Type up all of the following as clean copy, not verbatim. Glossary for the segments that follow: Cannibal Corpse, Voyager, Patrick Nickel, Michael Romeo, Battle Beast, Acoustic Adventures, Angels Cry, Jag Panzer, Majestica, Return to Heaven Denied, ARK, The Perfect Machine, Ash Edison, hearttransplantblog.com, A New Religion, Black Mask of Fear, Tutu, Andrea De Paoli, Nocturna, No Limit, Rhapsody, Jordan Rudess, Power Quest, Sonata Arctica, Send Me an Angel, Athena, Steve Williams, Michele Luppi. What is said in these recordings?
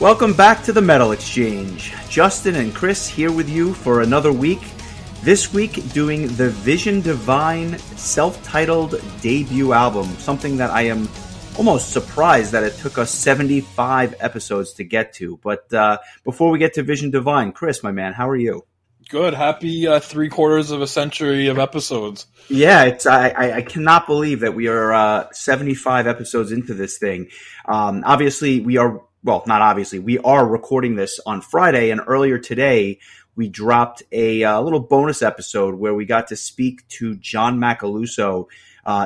Welcome back to the Metal Exchange. Justin and Chris here with you for another week. This week doing the Vision Divine self-titled debut album, something that I am almost surprised that it took us 75 episodes to get to. But before we get to Vision Divine, Chris, my man, how are you? Good. Happy three-quarters of a century of episodes. Yeah, it's I cannot believe that we are 75 episodes into this thing. Obviously, we are... Well, not obviously. We are recording this on Friday, and earlier today we dropped a little bonus episode where we got to speak to John Macaluso,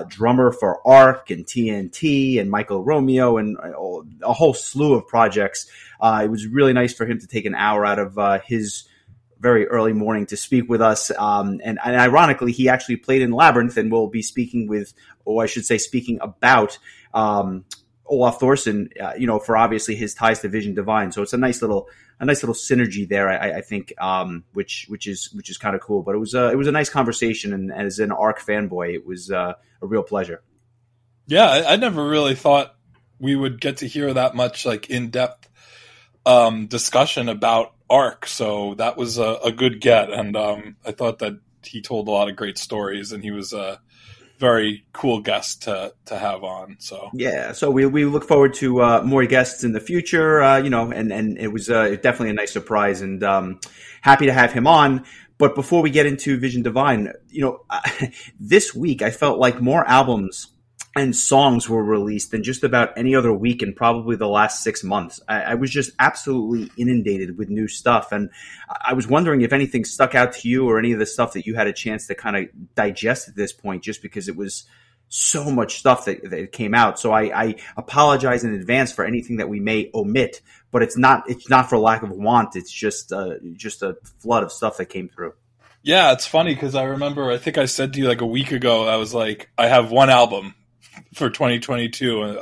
drummer for ARK and TNT and Michael Romeo and a whole slew of projects. It was really nice for him to take an hour out of his very early morning to speak with us. And ironically, he actually played in Labyrinth and will be speaking about Olaf Thorsen, for obviously his ties to Vision Divine. So it's a nice little synergy there, I think, which is kind of cool. But it was a nice conversation, and as an ARK fanboy, it was a real pleasure. Yeah, I never really thought we would get to hear that much like in-depth discussion about ARK. So that was a good get, and I thought that he told a lot of great stories, and he was very cool guest to have on. So yeah, so we look forward to more guests in the future, and it was definitely a nice surprise, and happy to have him on. But before we get into Vision Divine, this week I felt like more albums and songs were released than just about any other week in probably the last 6 months. I was just absolutely inundated with new stuff. And I was wondering if anything stuck out to you or any of the stuff that you had a chance to kind of digest at this point, just because it was so much stuff that came out. So I apologize in advance for anything that we may omit, but it's not for lack of want. It's just a flood of stuff that came through. Yeah, it's funny because I remember, I think I said to you like a week ago, I was like, I have one album for 2022,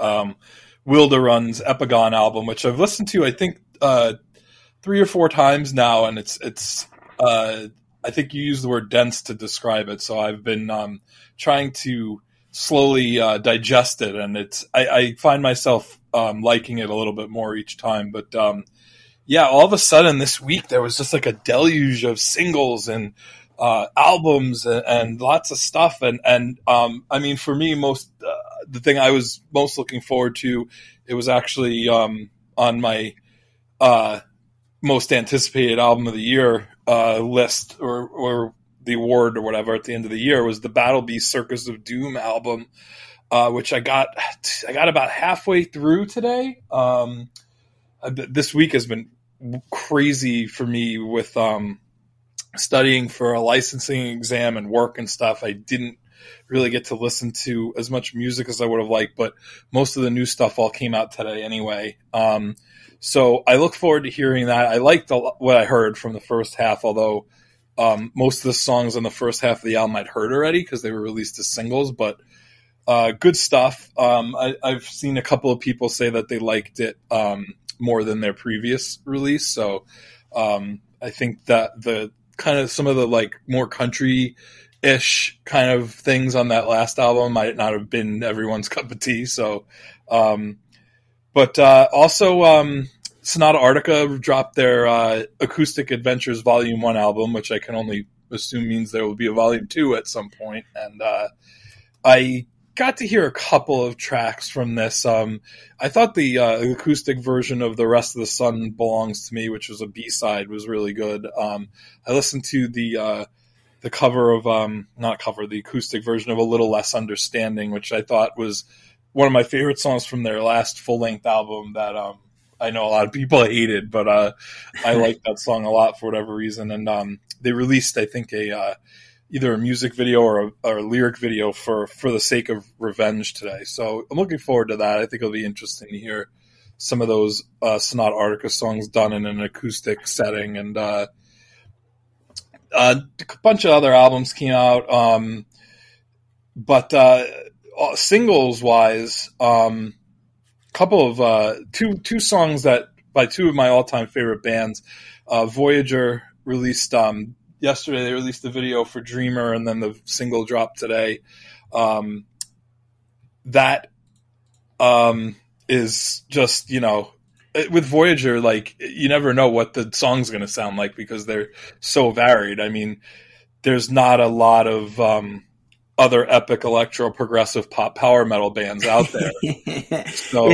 Wilderun's Epigon album, which I've listened to, I think, 3 or 4 times now, and it's I think you used the word dense to describe it, so I've been trying to slowly digest it, and I find myself liking it a little bit more each time, but yeah, all of a sudden this week there was just like a deluge of singles and albums and lots of stuff, and I mean, for me, the thing I was most looking forward to, it was actually on my most anticipated album of the year list, or the award or whatever at the end of the year, was the Battle Beast Circus of Doom album, which I got about halfway through today. This week has been crazy for me with studying for a licensing exam and work and stuff. I didn't really get to listen to as much music as I would have liked, but most of the new stuff all came out today anyway. So I look forward to hearing that. I liked what I heard from the first half, although most of the songs on the first half of the album I'd heard already because they were released as singles, but good stuff. I've seen a couple of people say that they liked it more than their previous release. So I think that the kind of some of the like more country-ish kind of things on that last album might not have been everyone's cup of tea. So, also Sonata Arctica dropped their Acoustic Adventures Volume 1 album, which I can only assume means there will be a Volume 2 at some point. And I got to hear a couple of tracks from this. I thought the acoustic version of The Rest of the Sun Belongs to Me, which was a B-side, was really good. I listened to the acoustic version of A Little Less Understanding, which I thought was one of my favorite songs from their last full-length album that I know a lot of people hated, but I liked that song a lot for whatever reason. And they released, I think, either a music video or a lyric video for the sake of revenge today. So I'm looking forward to that. I think it'll be interesting to hear some of those Sonata Arctica songs done in an acoustic setting. And a bunch of other albums came out. But singles-wise, couple of two songs that by two of my all-time favorite bands, Voyager released... yesterday they released the video for Dreamer, and then the single dropped today. That is just, with Voyager, like, you never know what the song's going to sound like because they're so varied. I mean, there's not a lot of other epic electro progressive pop power metal bands out there. So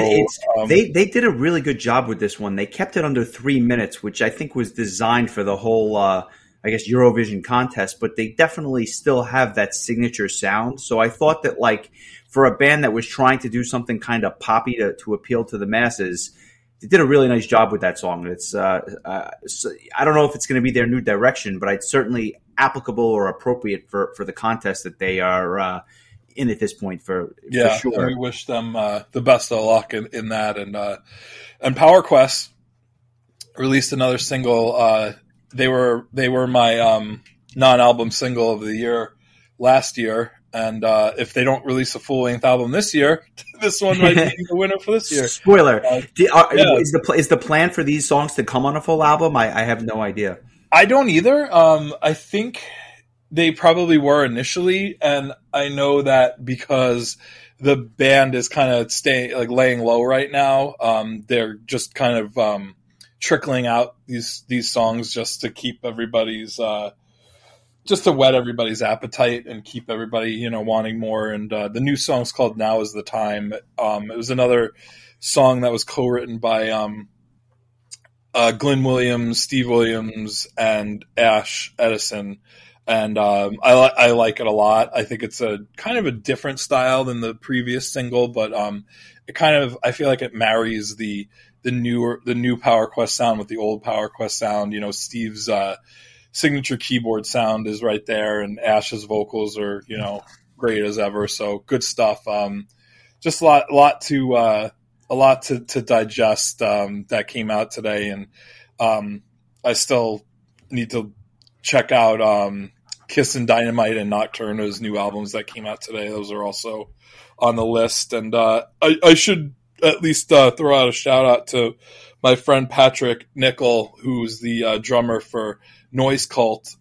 they did a really good job with this one. They kept it under 3 minutes, which I think was designed for the whole, I guess, Eurovision contest, but they definitely still have that signature sound. So I thought that, like, for a band that was trying to do something kind of poppy to appeal to the masses, they did a really nice job with that song. It's I don't know if it's going to be their new direction, but it's certainly applicable or appropriate for the contest that they are in at this point for sure. And we wish them the best of luck in that. And Power Quest released another single. They were my non-album single of the year last year, and if they don't release a full-length album this year, this one might be the winner for this year. Spoiler: Is the plan for these songs to come on a full album? I have no idea. I don't either. I think they probably were initially, and I know that because the band is kind of laying low right now. They're just kind of trickling out these songs just to keep everybody's just to whet everybody's appetite and keep everybody, you know, wanting more. And the new song's called Now Is the Time. It was another song that was co-written by Glenn Williams, Steve Williams, and Ash Edison. And I like it a lot. I think it's a kind of a different style than the previous single, but it kind of, I feel like it marries the new Power Quest sound with the old Power Quest sound. You know, Steve's signature keyboard sound is right there, and Ash's vocals are, you know, great as ever. So good stuff. Just a lot to digest that came out today, and I still need to check out Kissin' Dynamite and Nocturna's new albums that came out today. Those are also on the list, and I should at least throw out a shout out to my friend Patrick Nickel, who's the drummer for Noise Cult.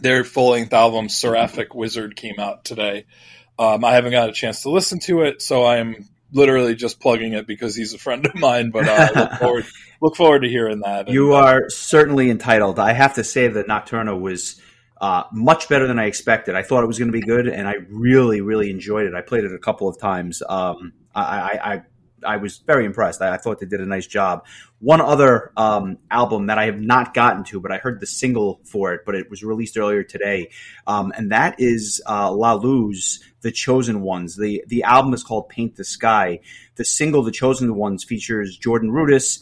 Their full-length album Seraphic Wizard came out today. I haven't got a chance to listen to it, so I'm literally just plugging it because he's a friend of mine, but I look forward to hearing that. You are certainly entitled. I have to say that Nocturna was much better than I expected. I thought it was going to be good, and I really, really enjoyed it. I played it a couple of times. I was very impressed. I thought they did a nice job. One other album that I have not gotten to, but I heard the single for it, but it was released earlier today, and that is La Luz, The Chosen Ones. The album is called Paint the Sky. The single, The Chosen Ones, features Jordan Rudess,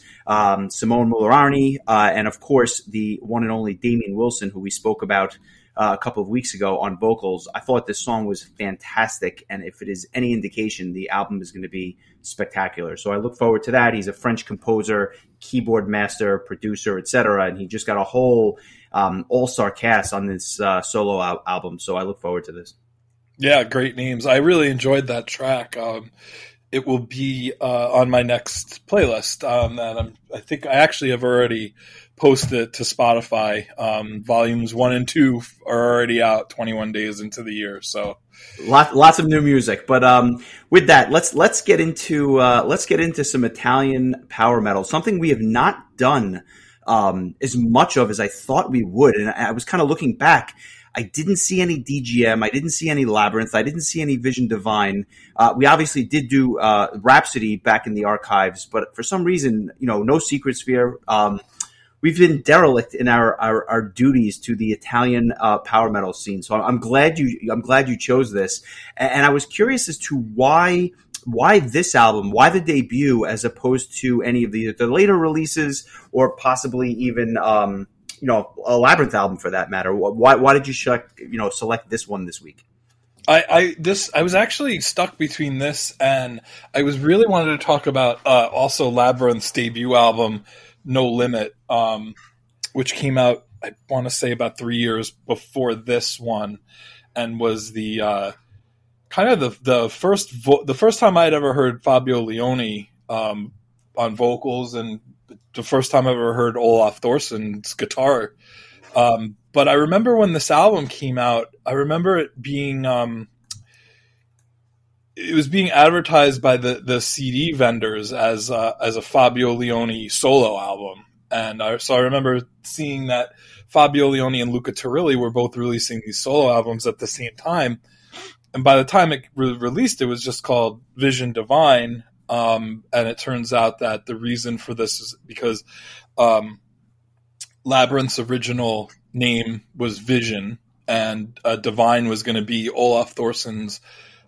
Simone Mularani, and, of course, the one and only Damian Wilson, who we spoke about a couple of weeks ago on vocals. I thought this song was fantastic, and if it is any indication, the album is going to be spectacular. So I look forward to that. He's a French composer, keyboard master, producer, etc., and he just got a whole all-star cast on this solo album. So I look forward to this. Yeah, great names. I really enjoyed that track. It will be on my next playlist. I think I actually have already post it to Spotify. Volumes 1 and 2 are already out 21 days into the year. So lots of new music, but with that, let's get into some Italian power metal, something we have not done as much of as I thought we would. And I was kind of looking back. I didn't see any DGM. I didn't see any Labyrinth. I didn't see any Vision Divine. We obviously did do Rhapsody back in the archives, but for some reason, you know, no Secret Sphere. We've been derelict in our duties to the Italian power metal scene. So I'm glad you chose this. And I was curious as to why this album, why the debut, as opposed to any of the later releases, or possibly even a Labyrinth album for that matter. Why did you select this one this week? I was actually stuck between this and I was really wanted to talk about also Labyrinth's debut album, No Limit, which came out, I want to say, about 3 years before this one, and was the kind of the first time I'd ever heard Fabio Lione on vocals, and the first time I ever heard Olaf Thorsen's guitar. But I remember when this album came out, I remember it being it was being advertised by the CD vendors as a Fabio Lione solo album. And I remember seeing that Fabio Lione and Luca Turilli were both releasing these solo albums at the same time. And by the time it was released, it was just called Vision Divine. And it turns out that the reason for this is because Labyrinth's original name was Vision, and Divine was going to be Olaf Thorsen's,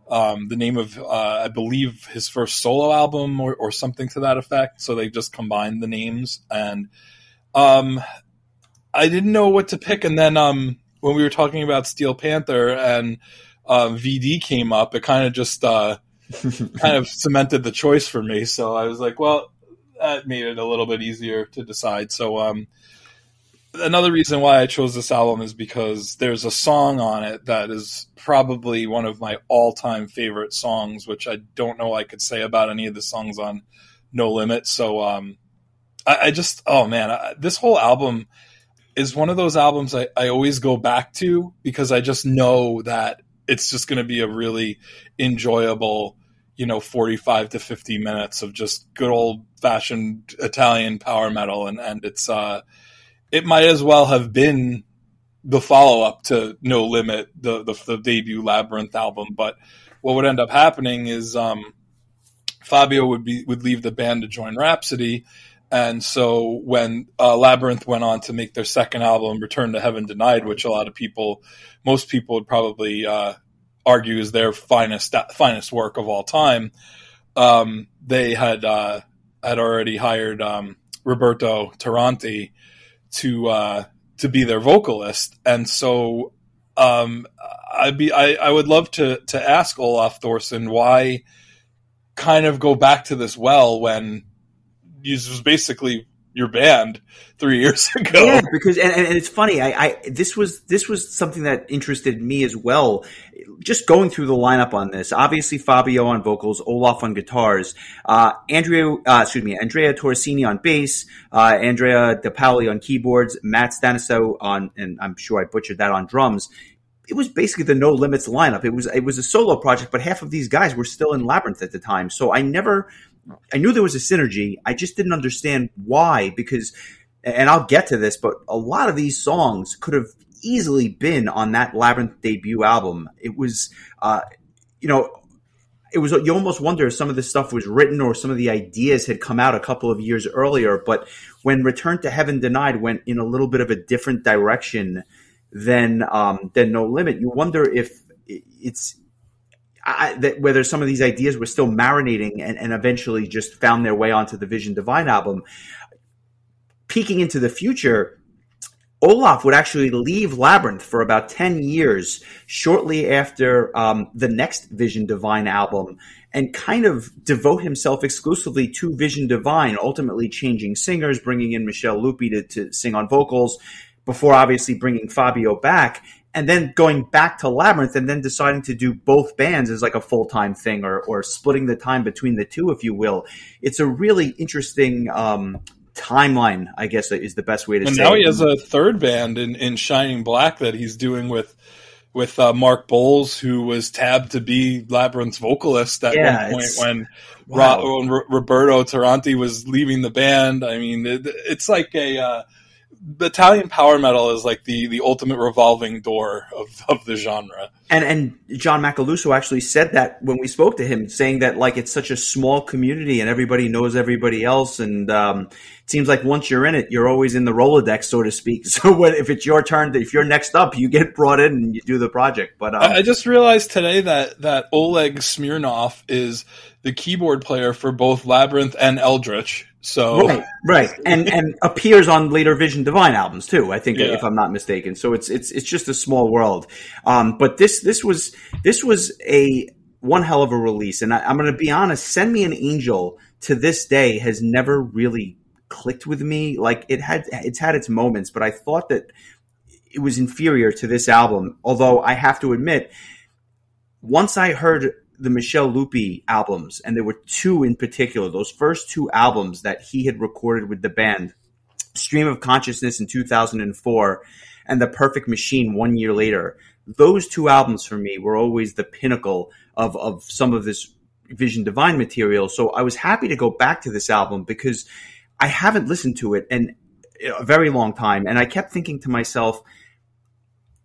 the name of, I believe, his first solo album or something to that effect. So they just combined the names. And I didn't know what to pick. And then when we were talking about Steel Panther and VD came up, it kind of just kind of cemented the choice for me. So I was like, well, that made it a little bit easier to decide. So another reason why I chose this album is because there's a song on it that is probably one of my all-time favorite songs, which I don't know I could say about any of the songs on No Limit. So I just, oh man, this whole album is one of those albums I always go back to because I just know that it's just going to be a really enjoyable, 45 to 50 minutes of just good old-fashioned Italian power metal. And it's... it might as well have been the follow-up to No Limit, the debut Labyrinth album. But what would end up happening is Fabio would leave the band to join Rhapsody. And so when Labyrinth went on to make their second album, Return to Heaven Denied, which a lot of people, most people would probably argue is their finest work of all time, they had already hired Roberto Tiranti to be their vocalist. And so I would love to ask Olaf Thorsen why kind of go back to this well when this was basically your band 3 years ago. Yeah, because and it's funny, this was something that interested me as well. Just going through the lineup on this, obviously Fabio on vocals, Olaf on guitars, Andrea Torsini on bass, Andrea De Paoli on keyboards, Matt Staniso on, and I'm sure I butchered that, on drums. It was basically the No Limits lineup. It was a solo project, but half of these guys were still in Labyrinth at the time. So I knew there was a synergy. I just didn't understand why, because, and I'll get to this, but a lot of these songs could have easily been on that Labyrinth debut album. It was, you almost wonder if some of this stuff was written or some of the ideas had come out a couple of years earlier. But when Return to Heaven Denied went in a little bit of a different direction than No Limit, you wonder if whether some of these ideas were still marinating and eventually just found their way onto the Vision Divine album. Peeking into the future, Olaf would actually leave Labyrinth for about 10 years shortly after the next Vision Divine album and kind of devote himself exclusively to Vision Divine, ultimately changing singers, bringing in Michele Luppi to sing on vocals before obviously bringing Fabio back. And then going back to Labyrinth and then deciding to do both bands as like a full-time thing or splitting the time between the two, if you will. It's a really interesting timeline, I guess, is the best way to say it. And now he has a third band in Shining Black that he's doing with Mark Bowles, who was tabbed to be Labyrinth's vocalist at one point when Roberto Tiranti was leaving the band. I mean, it's like a... Italian power metal is like the ultimate revolving door of the genre. And John Macaluso actually said that when we spoke to him, saying that like it's such a small community and everybody knows everybody else. And it seems like once you're in it, you're always in the Rolodex, so to speak. So if it's your turn, if you're next up, you get brought in and you do the project. But I just realized today that Oleg Smirnov is the keyboard player for both Labyrinth and Eldritch. So right, and appears on later Vision Divine albums too, I think, if I'm not mistaken. So it's just a small world. But this was a one hell of a release, and I'm going to be honest. Send Me an Angel to this day has never really clicked with me. Like it's had its moments, but I thought that it was inferior to this album. Although I have to admit, once I heard the Michele Luppi albums, and there were two in particular, those first two albums that he had recorded with the band, Stream of Consciousness in 2004 and The Perfect Machine 1 year later. those two albums for me were always the pinnacle of some of this Vision Divine material. So I was happy to go back to this album because I haven't listened to it in a very long time. And I kept thinking to myself,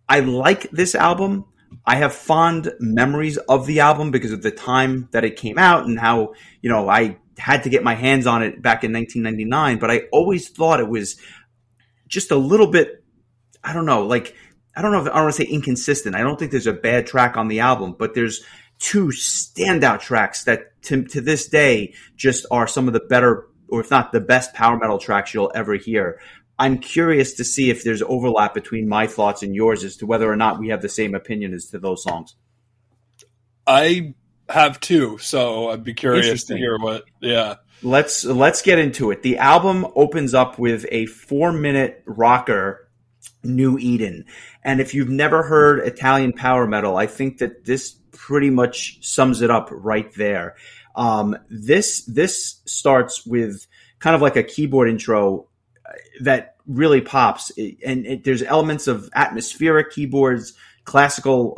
I like this album. I have fond memories of the album because of the time that it came out and how, you know, I had to get my hands on it back in 1999. But I always thought it was just a little bit, I don't know, like, I don't know if I want to say inconsistent. I don't think there's a bad track on the album, but there's two standout tracks that to this day just are some of the better, or if not the best, power metal tracks you'll ever hear. I'm curious to see if there's overlap between my thoughts and yours as to whether or not we have the same opinion as to those songs. I have two, so I'd be curious to hear what, yeah. Let's get into it. The album opens up with a 4-minute rocker, New Eden. And if you've never heard Italian power metal, I think that this pretty much sums it up right there. This starts with kind of like a keyboard intro that really pops, and there's elements of atmospheric keyboards, classical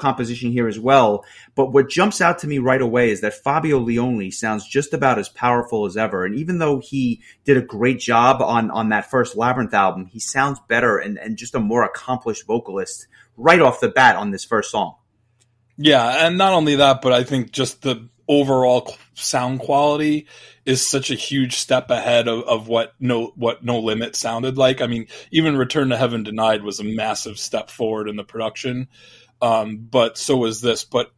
composition here as well. But what jumps out to me right away is that Fabio Lione sounds just about as powerful as ever. And even though he did a great job on that first Labyrinth album, he sounds better and just a more accomplished vocalist right off the bat on this first song. Yeah, and not only that, but I think just the overall sound quality is such a huge step ahead of what No Limit sounded like. I mean, even Return to Heaven Denied was a massive step forward in the production, but so was this. But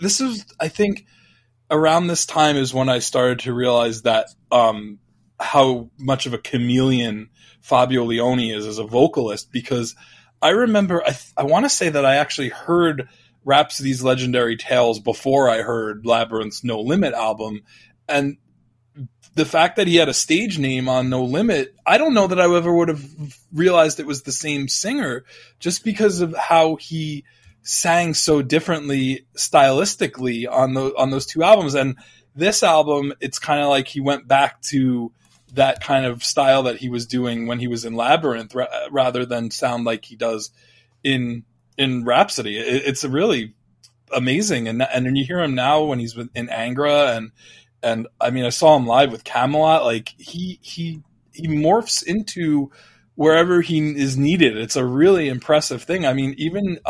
this is, I think, around this time is when I started to realize that how much of a chameleon Fabio Lione is as a vocalist, because I remember I want to say that I actually heard Rhapsody's Legendary Tales before I heard Labyrinth's No Limit album. And the fact that he had a stage name on No Limit, I don't know that I ever would have realized it was the same singer, just because of how he sang so differently stylistically on those two albums. And this album, it's kind of like he went back to that kind of style that he was doing when he was in Labyrinth rather than sound like he does in Rhapsody. It's really amazing, and you hear him now when he's in Angra, and I mean, I saw him live with Camelot. Like he morphs into wherever he is needed. It's a really impressive thing. I mean, even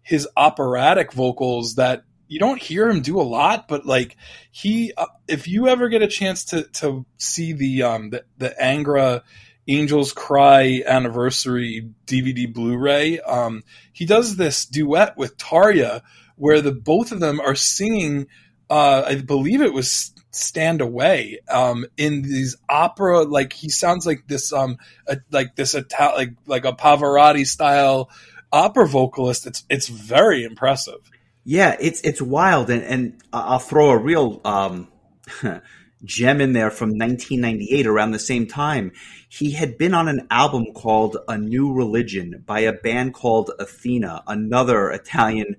his operatic vocals that you don't hear him do a lot, but like if you ever get a chance to see the Angra Angels Cry anniversary DVD Blu-ray, he does this duet with Tarja where the both of them are singing, I believe it was Stand Away, in these opera, like he sounds like this like a Pavarotti style opera vocalist. It's very impressive. Yeah, it's wild, and I'll throw a real gem in there from 1998, around the same time. He had been on an album called A New Religion by a band called Athena, another Italian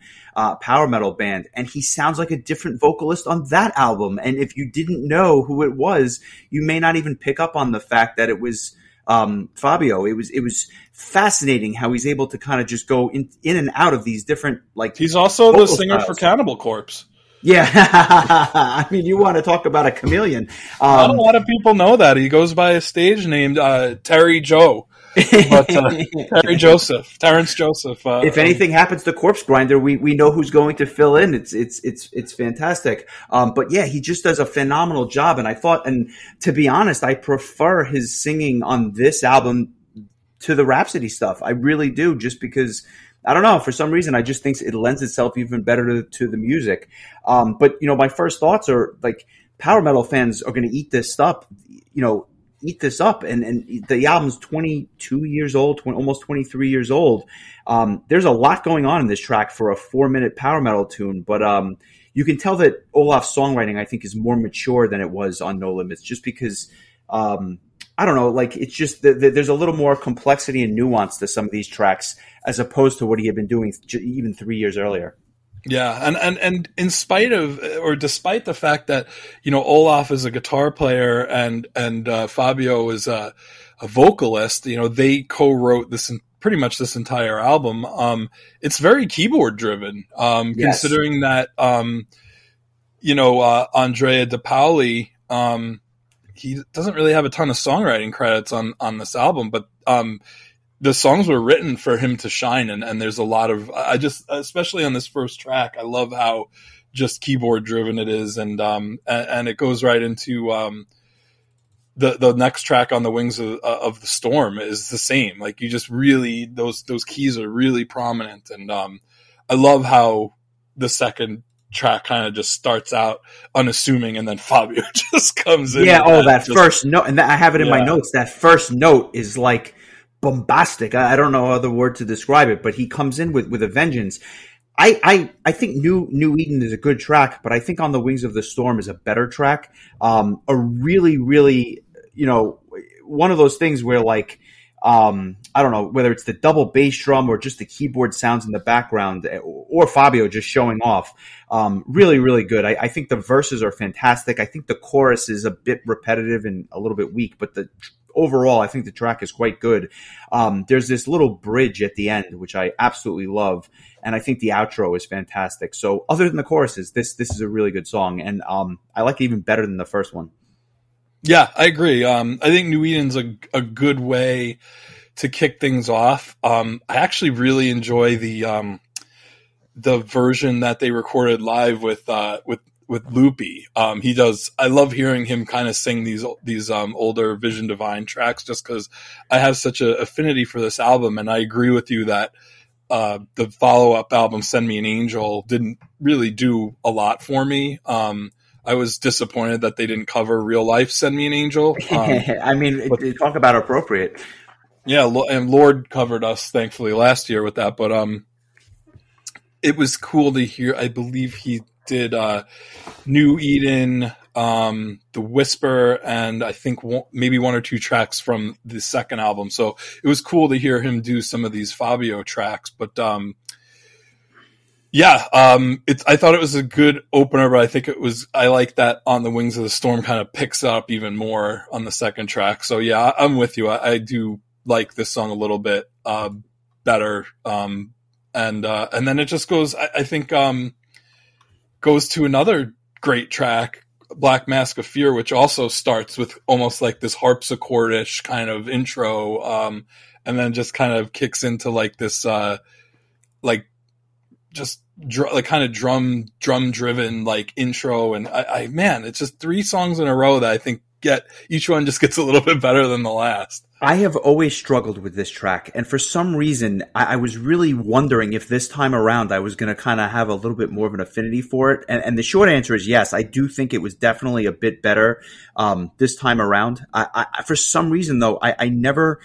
power metal band, and he sounds like a different vocalist on that album. And if you didn't know who it was, you may not even pick up on the fact that it was Fabio. It was fascinating how he's able to kind of just go in and out of these different, like, he's also the singer styles for Cannibal Corpse. Yeah, I mean, you want to talk about a chameleon. Not a lot of people know that. He goes by a stage named Terry Joe, but Terrence Joseph. If anything happens to Corpse Grinder, we know who's going to fill in. It's fantastic. But yeah, he just does a phenomenal job. And I thought, and to be honest, I prefer his singing on this album to the Rhapsody stuff. I really do, just because, I don't know, for some reason, I just think it lends itself even better to the music. But, you know, my first thoughts are, like, power metal fans are going to eat this up. And the album's 22 years old, almost 23 years old. There's a lot going on in this track for a 4-minute power metal tune. But you can tell that Olaf's songwriting, I think, is more mature than it was on No Limits, just because I don't know, like, it's just there's a little more complexity and nuance to some of these tracks as opposed to what he had been doing even 3 years earlier. Yeah, and in spite of, or despite the fact that, you know, Olaf is a guitar player and Fabio is a vocalist, you know, they co-wrote this pretty much this entire album. It's very keyboard driven, yes. Considering that, Andrea De Paoli, he doesn't really have a ton of songwriting credits on this album, but the songs were written for him to shine. And there's a lot of, especially on this first track, I love how just keyboard driven it is. And it goes right into, the next track on the Wings of the Storm is the same. Like, you just really, those keys are really prominent. And I love how the second track kind of just starts out unassuming, and then Fabio just comes in. Yeah, first note. And I have it in my notes. That first note is like bombastic. I don't know other word to describe it, but he comes in with a vengeance. I think New Eden is a good track, but I think On the Wings of the Storm is a better track. A really, really... one of those things where I don't know whether it's the double bass drum or just the keyboard sounds in the background or Fabio just showing off. Really, really good. I think the verses are fantastic. I think the chorus is a bit repetitive and a little bit weak, but overall I think the track is quite good. There's this little bridge at the end, which I absolutely love. And I think the outro is fantastic. So other than the choruses, this is a really good song. And I like it even better than the first one. Yeah, I agree. I think New Eden's a good way to kick things off. I actually really enjoy the version that they recorded live with Luppi. He does. I love hearing him kind of sing these older Vision Divine tracks, just because I have such an affinity for this album. And I agree with you that the follow up album, Send Me an Angel, didn't really do a lot for me. I was disappointed that they didn't cover Real Life, Send Me an Angel. I mean, talk about appropriate. Yeah, and Lord covered us, thankfully, last year with that. But it was cool to hear. I believe he did New Eden, The Whisper, and I think maybe one or two tracks from the second album. So it was cool to hear him do some of these Fabio tracks. But I thought it was a good opener, but I like that On the Wings of the Storm kind of picks up even more on the second track. So yeah, I'm with you. I do like this song a little bit better. And then it just goes, I think, goes to another great track, Black Mask of Fear, which also starts with almost like this harpsichord-ish kind of intro. And then just kind of kicks into like this, drum driven like intro. And it's just three songs in a row that I think each one just gets a little bit better than the last. I have always struggled with this track. And for some reason, I was really wondering if this time around I was going to kind of have a little bit more of an affinity for it. And the short answer is yes, I do think it was definitely a bit better this time around. I for some reason, though, I never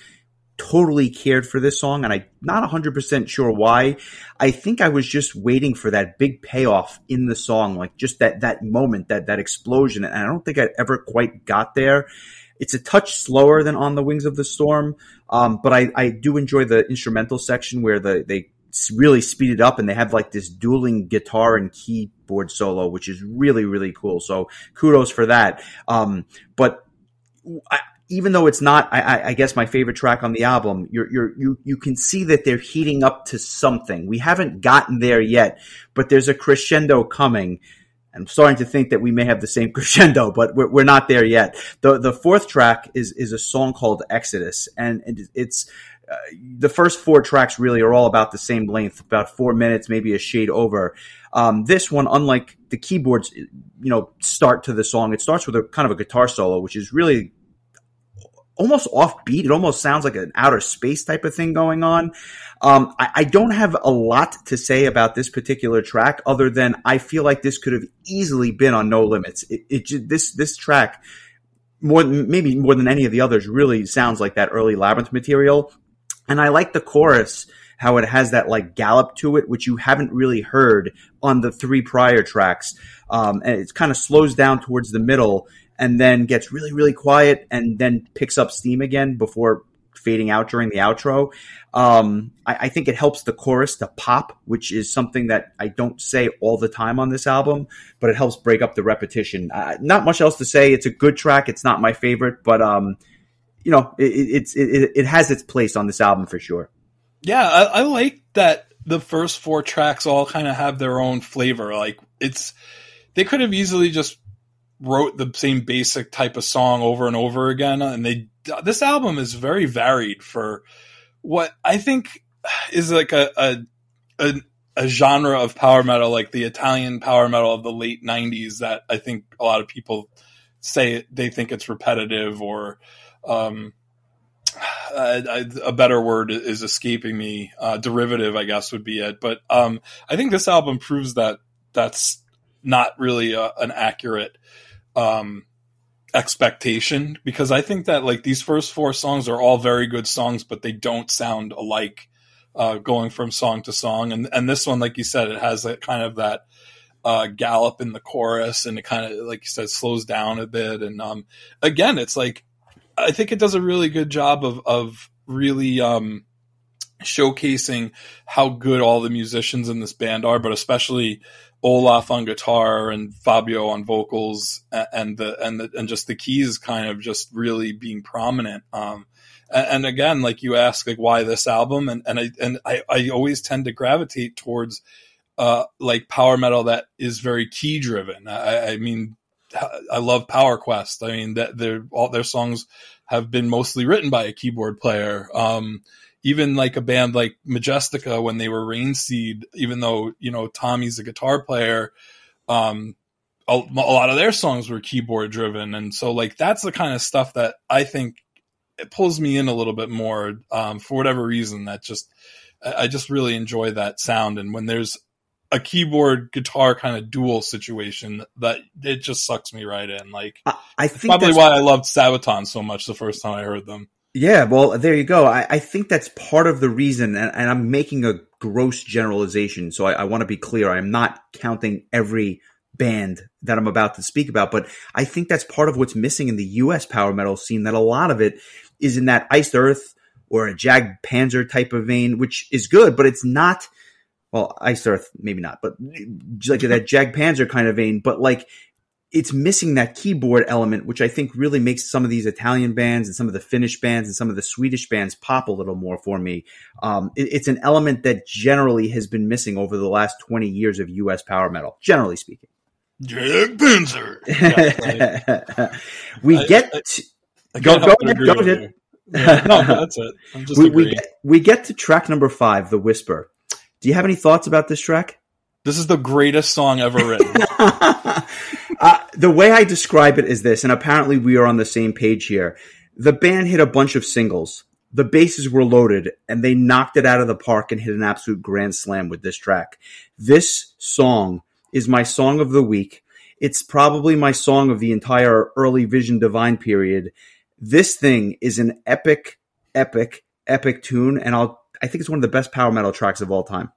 totally cared for this song, and I'm not 100% sure why. I think I was just waiting for that big payoff in the song, like just that moment, that explosion, and I don't think I ever quite got there. It's a touch slower than On the Wings of the Storm, but I do enjoy the instrumental section where they really speed it up and they have like this dueling guitar and keyboard solo, which is really, really cool. So kudos for that. But even though it's not, I guess, my favorite track on the album, you can see that they're heating up to something. We haven't gotten there yet, but there's a crescendo coming. I'm starting to think that we may have the same crescendo, but we're not there yet. The fourth track is a song called Exodus, and it's the first four tracks really are all about the same length, about 4 minutes, maybe a shade over. This one, unlike the keyboards, start to the song, it starts with a kind of a guitar solo, which is really almost offbeat. It almost sounds like an outer space type of thing going on. I don't have a lot to say about this particular track other than I feel like this could have easily been on No Limits. This track, more than any of the others, really sounds like that early Labyrinth material. And I like the chorus, how it has that like gallop to it, which you haven't really heard on the three prior tracks. And it kind of slows down towards the middle and then gets really, really quiet, and then picks up steam again before fading out during the outro. I think it helps the chorus to pop, which is something that I don't say all the time on this album, but it helps break up the repetition. Not much else to say. It's a good track. It's not my favorite, but it has its place on this album for sure. Yeah, I like that the first four tracks all kind of have their own flavor. Like, it's, they could have easily just wrote the same basic type of song over and over again, and this album is very varied for what I think is like a genre of power metal, like the Italian power metal of the late 90s, that I think a lot of people say they think it's repetitive, or a better word is escaping me. Derivative, I guess, would be it. But I think this album proves that that's not really an accurate expectation, because I think that like these first four songs are all very good songs, but they don't sound alike going from song to song. And this one, like you said, it has that kind of that gallop in the chorus, and it kind of, like you said, slows down a bit. And again, it's like, I think it does a really good job of really showcasing how good all the musicians in this band are, but especially Olaf on guitar and Fabio on vocals, and just the keys kind of just really being prominent. And again, like you ask, like why this album, and I always tend to gravitate towards like power metal that is very key driven. I mean, I love Power Quest. I mean, that all their songs have been mostly written by a keyboard player. Even like a band like Majestica, when they were Rainseed, even though, you know, Tommy's a guitar player, a lot of their songs were keyboard driven. And so like, that's the kind of stuff that I think it pulls me in a little bit more, for whatever reason. That just, I just really enjoy that sound. And when there's a keyboard guitar kind of dual situation, that it just sucks me right in. Like, I think probably why I loved Sabaton so much the first time I heard them. Yeah, well, there you go. I think that's part of the reason, and I'm making a gross generalization, so I want to be clear. I am not counting every band that I'm about to speak about, but I think that's part of what's missing in the U.S. power metal scene, that a lot of it is in that Iced Earth or a Jag Panzer type of vein, which is good, but it's not – well, Iced Earth, maybe not, but like that Jag Panzer kind of vein, but like it's missing that keyboard element, which I think really makes some of these Italian bands and some of the Finnish bands and some of the Swedish bands pop a little more for me. It's an element that generally has been missing over the last 20 years of U.S. power metal, generally speaking. Jag Panzer. Yeah, Go ahead. Yeah, no, that's it. I'm just we get to track number 5, The Whisper. Do you have any thoughts about this track? This is the greatest song ever written. The way I describe it is this, and apparently we are on the same page here. The band hit a bunch of singles. The bases were loaded, and they knocked it out of the park and hit an absolute grand slam with this track. This song is my song of the week. It's probably my song of the entire early Vision Divine period. This thing is an epic, epic, epic tune, and I think it's one of the best power metal tracks of all time.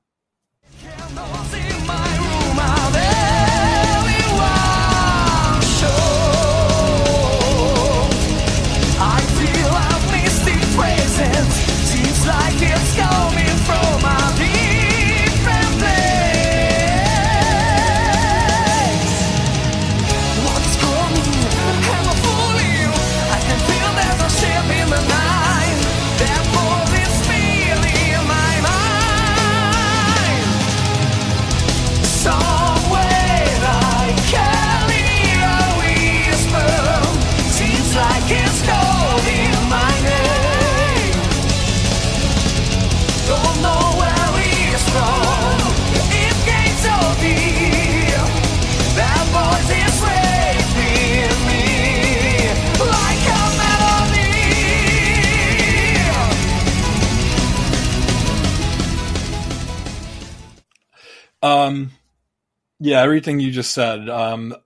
Yeah, everything you just said.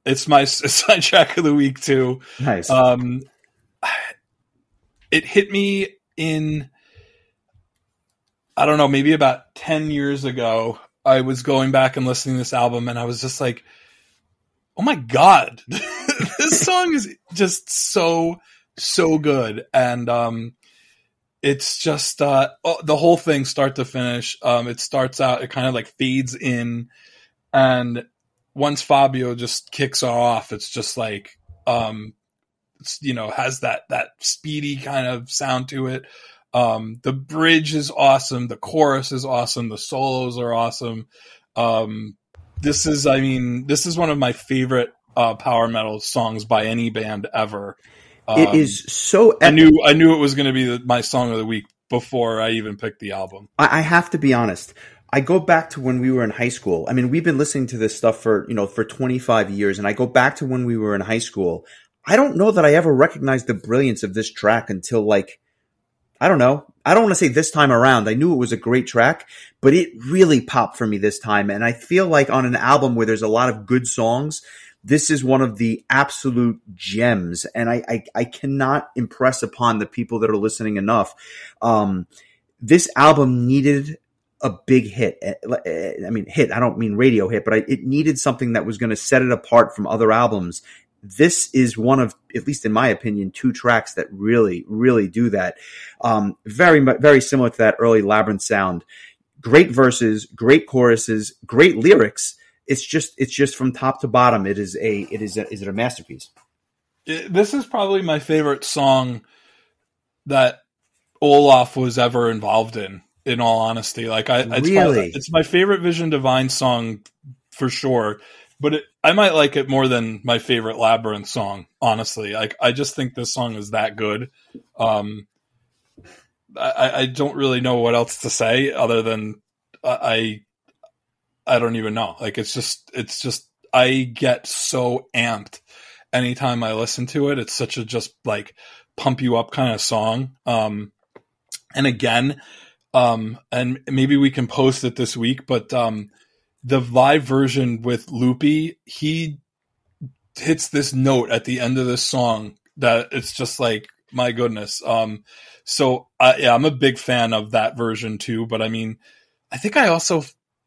It's my track of the week too. Nice. It hit me in, I don't know, maybe about 10 years ago. I was going back and listening to this album, and I was just like, oh my God, this song is just so, so good. And, it's just the whole thing, start to finish. It starts out, it kind of like fades in, and once Fabio just kicks off, it's just like, it's, you know, has that speedy kind of sound to it. The bridge is awesome. The chorus is awesome. The solos are awesome. This is one of my favorite power metal songs by any band ever. It is so epic. I knew it was going to be my song of the week before I even picked the album. I have to be honest. I go back to when we were in high school. I mean, we've been listening to this stuff for 25 years, and I go back to when we were in high school. I don't know that I ever recognized the brilliance of this track until, like, I don't know. I don't want to say this time around. I knew it was a great track, but it really popped for me this time. And I feel like on an album where there's a lot of good songs, this is one of the absolute gems. And I cannot impress upon the people that are listening enough. This album needed a big hit. I mean, hit. I don't mean radio hit, but it needed something that was going to set it apart from other albums. This is one of, at least in my opinion, two tracks that really, really do that. Very, very similar to that early Labyrinth sound. Great verses, great choruses, great lyrics. It's just from top to bottom. Is it a masterpiece? This is probably my favorite song that Olaf was ever involved in all honesty. Like, it's my favorite Vision Divine song for sure. But I might like it more than my favorite Labyrinth song, honestly. Like, I just think this song is that good. I don't really know what else to say other than I don't even know. Like, it's just I get so amped anytime I listen to it. It's such a just like pump you up kind of song. And maybe we can post it this week, but the live version with Luppi, he hits this note at the end of this song that it's just like, my goodness. I'm a big fan of that version too. But I mean, I think I also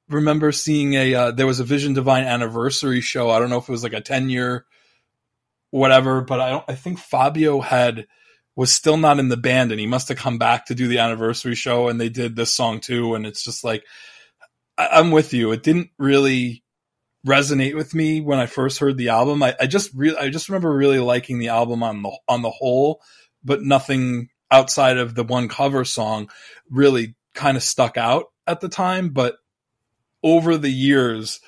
remember seeing there was a Vision Divine anniversary show. I don't know if it was like a 10-year whatever, but I think Fabio was still not in the band, and he must have come back to do the anniversary show, and they did this song too. And it's just like, I'm with you. It didn't really resonate with me when I first heard the album. I just remember really liking the album on the whole, but nothing outside of the one cover song really kind of stuck out at the time. But over the years,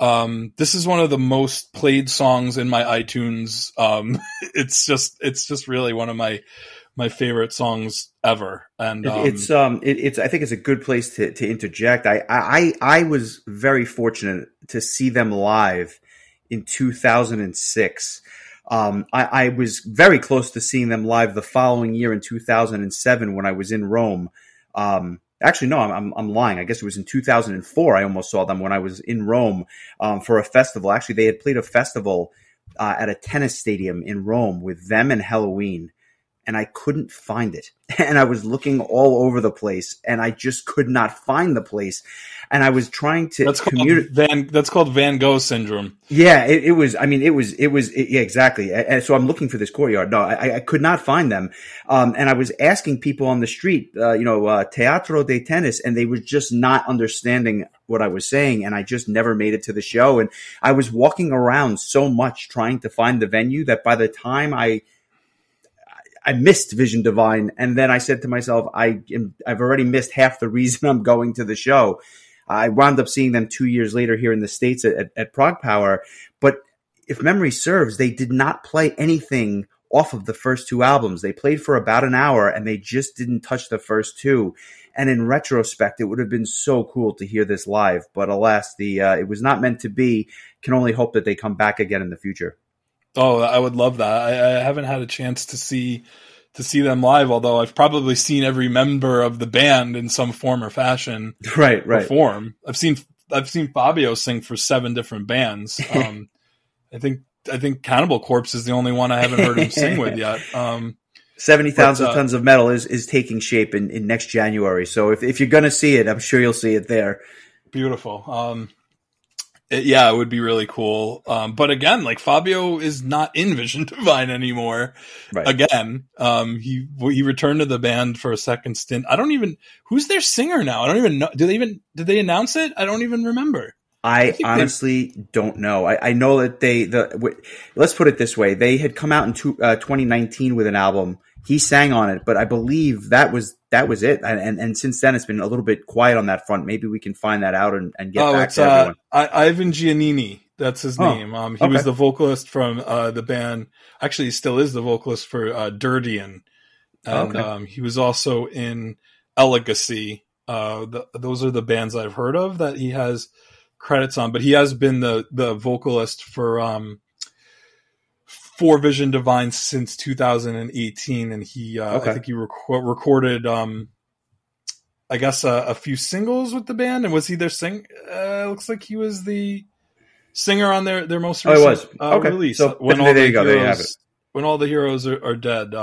this is one of the most played songs in my iTunes. It's just really one of my favorite songs ever. And I think it's a good place to interject. I was very fortunate to see them live in 2006. I was very close to seeing them live the following year in 2007 when I was in Rome. Actually, no, I'm lying. I guess it was in 2004. I almost saw them when I was in Rome for a festival. Actually, they had played a festival at a tennis stadium in Rome with them and Helloween. And I couldn't find it. And I was looking all over the place, and I just could not find the place. And I was trying to that's called Van Gogh syndrome. Yeah, it was exactly. And so I'm looking for this courtyard. No, I could not find them. And I was asking people on the street, Teatro de Tenis, and they were just not understanding what I was saying. And I just never made it to the show. And I was walking around so much trying to find the venue that by the time I missed Vision Divine, and then I said to myself, I've already missed half the reason I'm going to the show. I wound up seeing them 2 years later here in the States at Prague Power, but if memory serves, they did not play anything off of the first two albums. They played for about an hour, and they just didn't touch the first two, and in retrospect, it would have been so cool to hear this live, but alas, it was not meant to be. Can only hope that they come back again in the future. Oh, I would love that. I haven't had a chance to see them live, although I've probably seen every member of the band in some form or fashion. Right. Perform. I've seen Fabio sing for 7 different bands. I think Cannibal Corpse is the only one I haven't heard him sing with yet. 70,000 tons of metal is taking shape in next January. So if you're gonna see it, I'm sure you'll see it there. Beautiful. It would be really cool. But again, like, Fabio is not in Vision Divine anymore. Right. Again, he returned to the band for a second stint. Who's their singer now? I don't even know. Did they announce it? I don't even remember. I honestly don't know. I know that let's put it this way. They had come out in 2019 with an album He sang on it, but I believe that was it. And since then, it's been a little bit quiet on that front. Maybe we can find that out and get back to everyone. Ivan Giannini. That's his name. He was the vocalist from the band. Actually, he still is the vocalist for Durdian. And he was also in Elegacy. Those are the bands I've heard of that he has credits on. But he has been the vocalist for Vision Divine since 2018, and he I think he recorded I guess a few singles with the band. And was he their looks like he was the singer on their most recent release. So when all the heroes, when all the heroes are dead,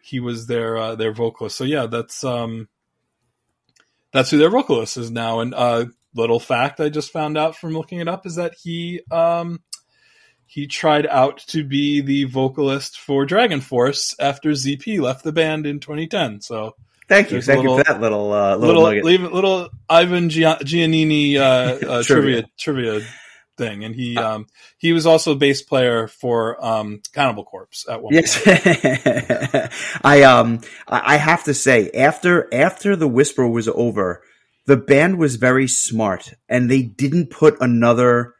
he was their vocalist. So yeah, that's who their vocalist is now. And little fact I just found out from looking it up is that he tried out to be the vocalist for Dragon Force after ZP left the band in 2010. So thank you for that little nugget. Little Ivan Giannini trivia thing, and he was also bass player for Cannibal Corpse at one point. I have to say, after The Whisper was over, the band was very smart, and they didn't put another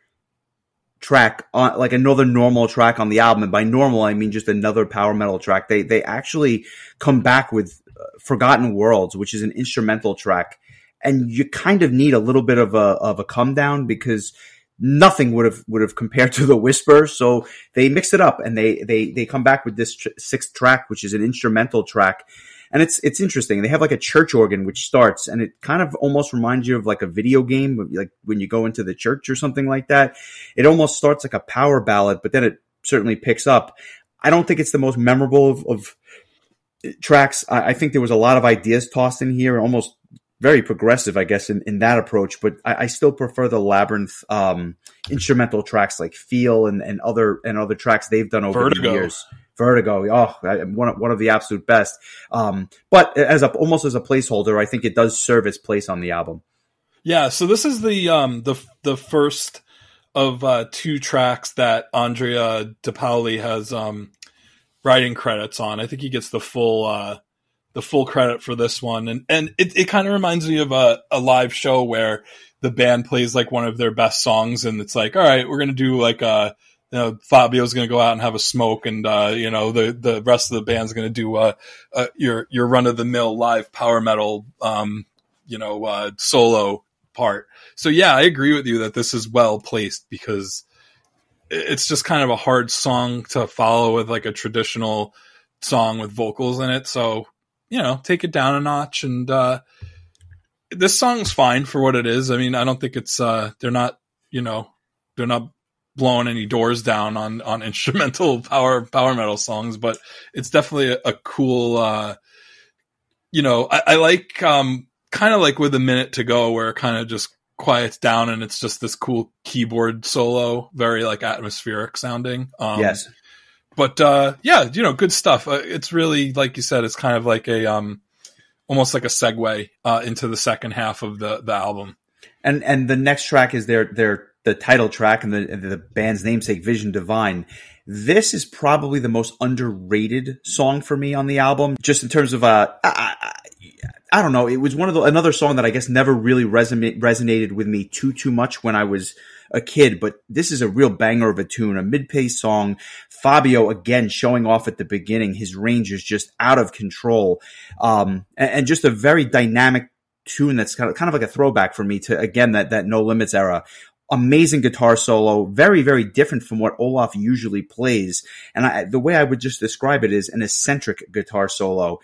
track on, like another normal track on the album. And by normal, I mean just another power metal track. They actually come back with Forgotten Worlds, which is an instrumental track, and you kind of need a little bit of a come down because nothing would have compared to The Whisper. So they mix it up, and they come back with this sixth track, which is an instrumental track. And it's interesting. They have like a church organ which starts, and it kind of almost reminds you of like a video game, like when you go into the church or something like that. It almost starts like a power ballad, but then it certainly picks up. I don't think it's the most memorable of tracks. I think there was a lot of ideas tossed in here, almost very progressive, I guess, in that approach. But I still prefer the Labyrinth instrumental tracks like Feel and other tracks they've done over the years. Vertigo, one of the absolute best. But as a placeholder, I think it does serve its place on the album. Yeah, so this is the first of two tracks that Andrea De Paoli has writing credits on. I think he gets the full credit for this one, and it kind of reminds me of a live show where the band plays like one of their best songs, and it's like, all right, we're gonna do like a. You know, Fabio's going to go out and have a smoke, and the rest of the band's going to do your run of the mill live power metal solo part. So yeah, I agree with you that this is well placed because it's just kind of a hard song to follow with like a traditional song with vocals in it. So take it down a notch, and this song's fine for what it is. I mean, I don't think it's they're not blowing any doors down on instrumental power metal songs, but it's definitely a cool I like kind of like with a minute to go where it kind of just quiets down and it's just this cool keyboard solo, very like atmospheric sounding. Yes. But good stuff. It's really, like you said, it's kind of like a almost like a segue into the second half of the album. And the next track is the title track and the band's namesake, Vision Divine. This is probably the most underrated song for me on the album, just in terms of I don't know. It was another song that I guess never really resonated with me too much when I was a kid, but this is a real banger of a tune, a mid-paced song. Fabio again showing off at the beginning. His range is just out of control, and just a very dynamic tune that's kind of like a throwback for me to again that No Limits era. Amazing guitar solo, very, very different from what Olaf usually plays. And the way I would just describe it is an eccentric guitar solo.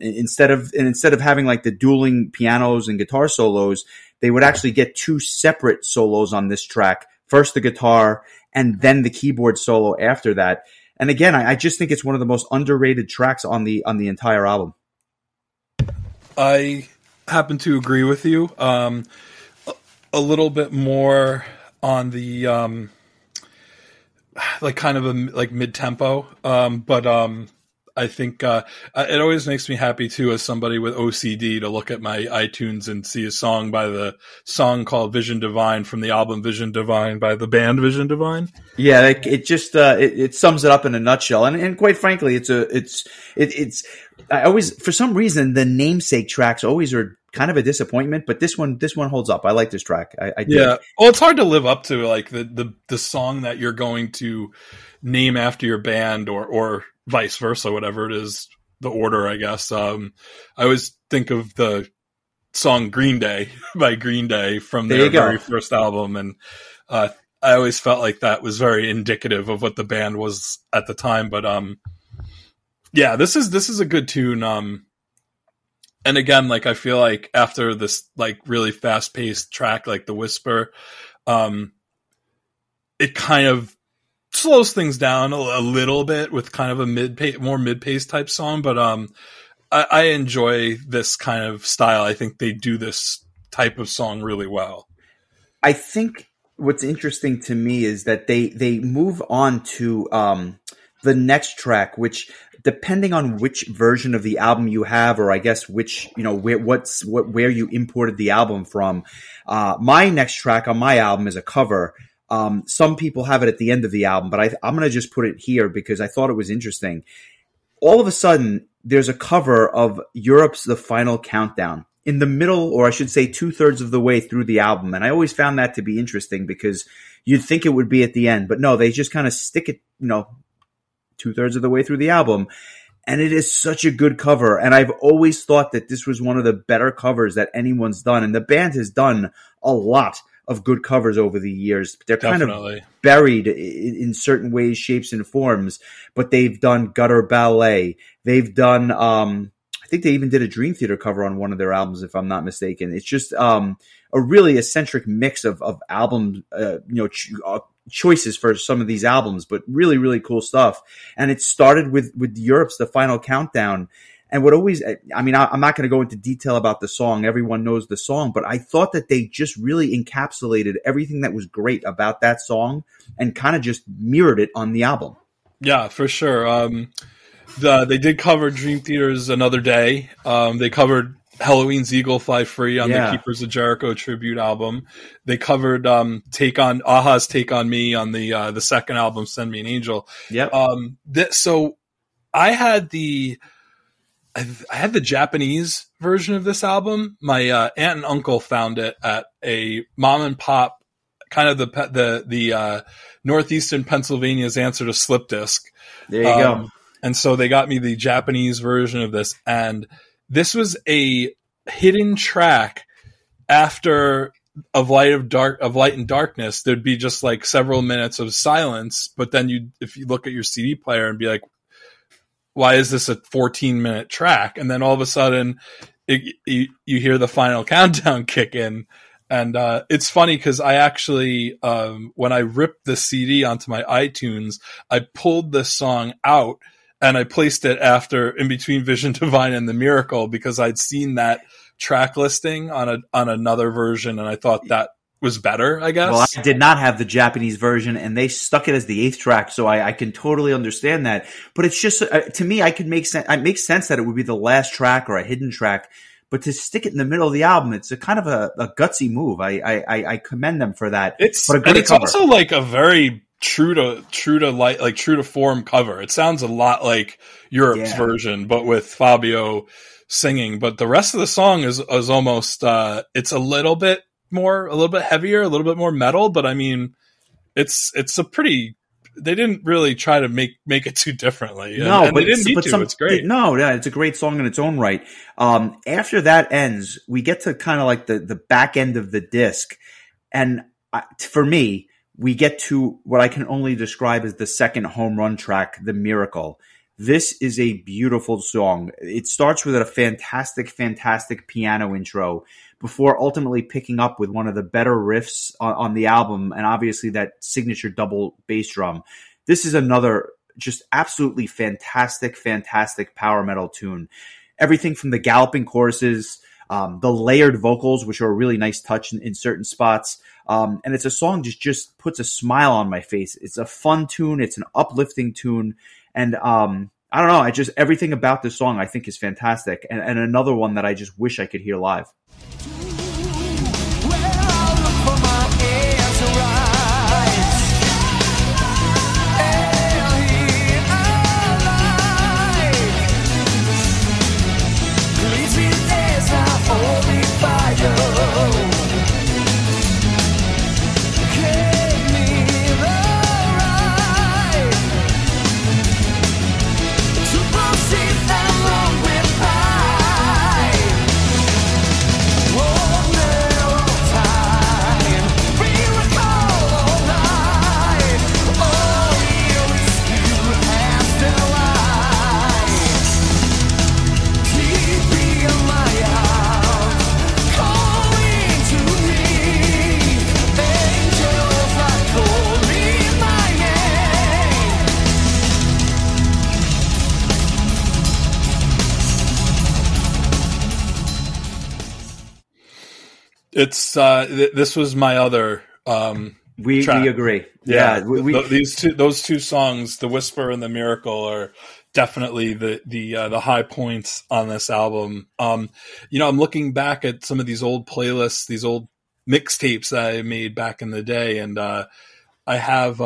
Instead of having like the dueling pianos and guitar solos, they would actually get two separate solos on this track. First the guitar and then the keyboard solo after that. And again, I just think it's one of the most underrated tracks on the entire album. I happen to agree with you. A little bit more on the like kind of a like mid tempo, but I think it always makes me happy, too, as somebody with OCD, to look at my iTunes and see a song by the song called Vision Divine from the album Vision Divine by the band Vision Divine. Yeah, it just it sums it up in a nutshell. And quite frankly, it's I always, for some reason, the namesake tracks always are kind of a disappointment, but this one holds up. I like this track. I do. Yeah. Well, it's hard to live up to like the song that you're going to name after your band, or vice versa, whatever it is, the order, I guess. I always think of the song Green Day by Green Day from their very first album. And I always felt like that was very indicative of what the band was at the time. But yeah, this is a good tune. And again, like, I feel like after this, like, really fast paced track, like The Whisper, it kind of slows things down a little bit with kind of a more mid paced type song. But, I enjoy this kind of style. I think they do this type of song really well. I think what's interesting to me is that they move on to, the next track, which, depending on which version of the album you have, or I guess which, you know, where you imported the album from, my next track on my album is a cover. Some people have it at the end of the album, but I'm going to just put it here because I thought it was interesting. All of a sudden, there's a cover of Europe's The Final Countdown in the middle, or I should say 2/3 of the way through the album. And I always found that to be interesting because you'd think it would be at the end, but no, they just kind of stick it, you know, 2/3 of the way through the album. And it is such a good cover. And I've always thought that this was one of the better covers that anyone's done. And the band has done a lot of good covers over the years. They're kind of buried in certain ways, shapes, and forms. But they've done Gutter Ballet. They've done, I think they even did a Dream Theater cover on one of their albums, if I'm not mistaken. It's just a really eccentric mix of album, choices for some of these albums, but really, really cool stuff. And it started with Europe's The Final Countdown. And what always, I mean, I'm not going to go into detail about the song. Everyone knows the song, but I thought that they just really encapsulated everything that was great about that song and kind of just mirrored it on the album. Yeah, for sure. They did cover Dream Theater's Another Day. They covered Helloween's Eagle Fly Free on the Keepers of Jericho tribute album. They covered Aha's Take on Me on the second album, Send Me an Angel. Yep. So I had the Japanese version of this album. My aunt and uncle found it at a mom and pop, kind of the northeastern Pennsylvania's answer to Slip Disc. There you go. And so they got me the Japanese version of this, and this was a hidden track after of Light and Darkness. There'd be just like several minutes of silence, but then if you look at your CD player and be like, "Why is this a 14-minute track?" And then all of a sudden, you hear the Final Countdown kick in, and it's funny because I actually, when I ripped the CD onto my iTunes, I pulled this song out. And I placed it in between Vision Divine and The Miracle because I'd seen that track listing on another version, and I thought that was better, I guess. Well, I did not have the Japanese version, and they stuck it as the 8th track, so I can totally understand that. But it's just, to me, it makes sense that it would be the last track or a hidden track. But to stick it in the middle of the album, it's a kind of a gutsy move. I commend them for that. It's also like a very true to form cover. It sounds a lot like Europe's version, but with Fabio singing. But the rest of the song is almost it's a little bit heavier, a little bit more metal. But I mean, it's a pretty. They didn't really try to make it too differently. No, and but they didn't need to. It's great. It's a great song in its own right. After that ends, we get to kind of like the back end of the disc, and for me, we get to what I can only describe as the second home run track, The Miracle. This is a beautiful song. It starts with a fantastic, fantastic piano intro before ultimately picking up with one of the better riffs on the album, and obviously that signature double bass drum. This is another just absolutely fantastic, fantastic power metal tune. Everything from the galloping choruses, the layered vocals, which are a really nice touch in certain spots. And it's a song just puts a smile on my face. It's a fun tune. It's an uplifting tune. And I don't know. I just, everything about this song I think is fantastic. And another one that I just wish I could hear live. It's this was my other. We agree. Yeah, those two songs, "The Whisper" and "The Miracle," are definitely the high points on this album. I'm looking back at some of these old playlists, these old mixtapes that I made back in the day, and I have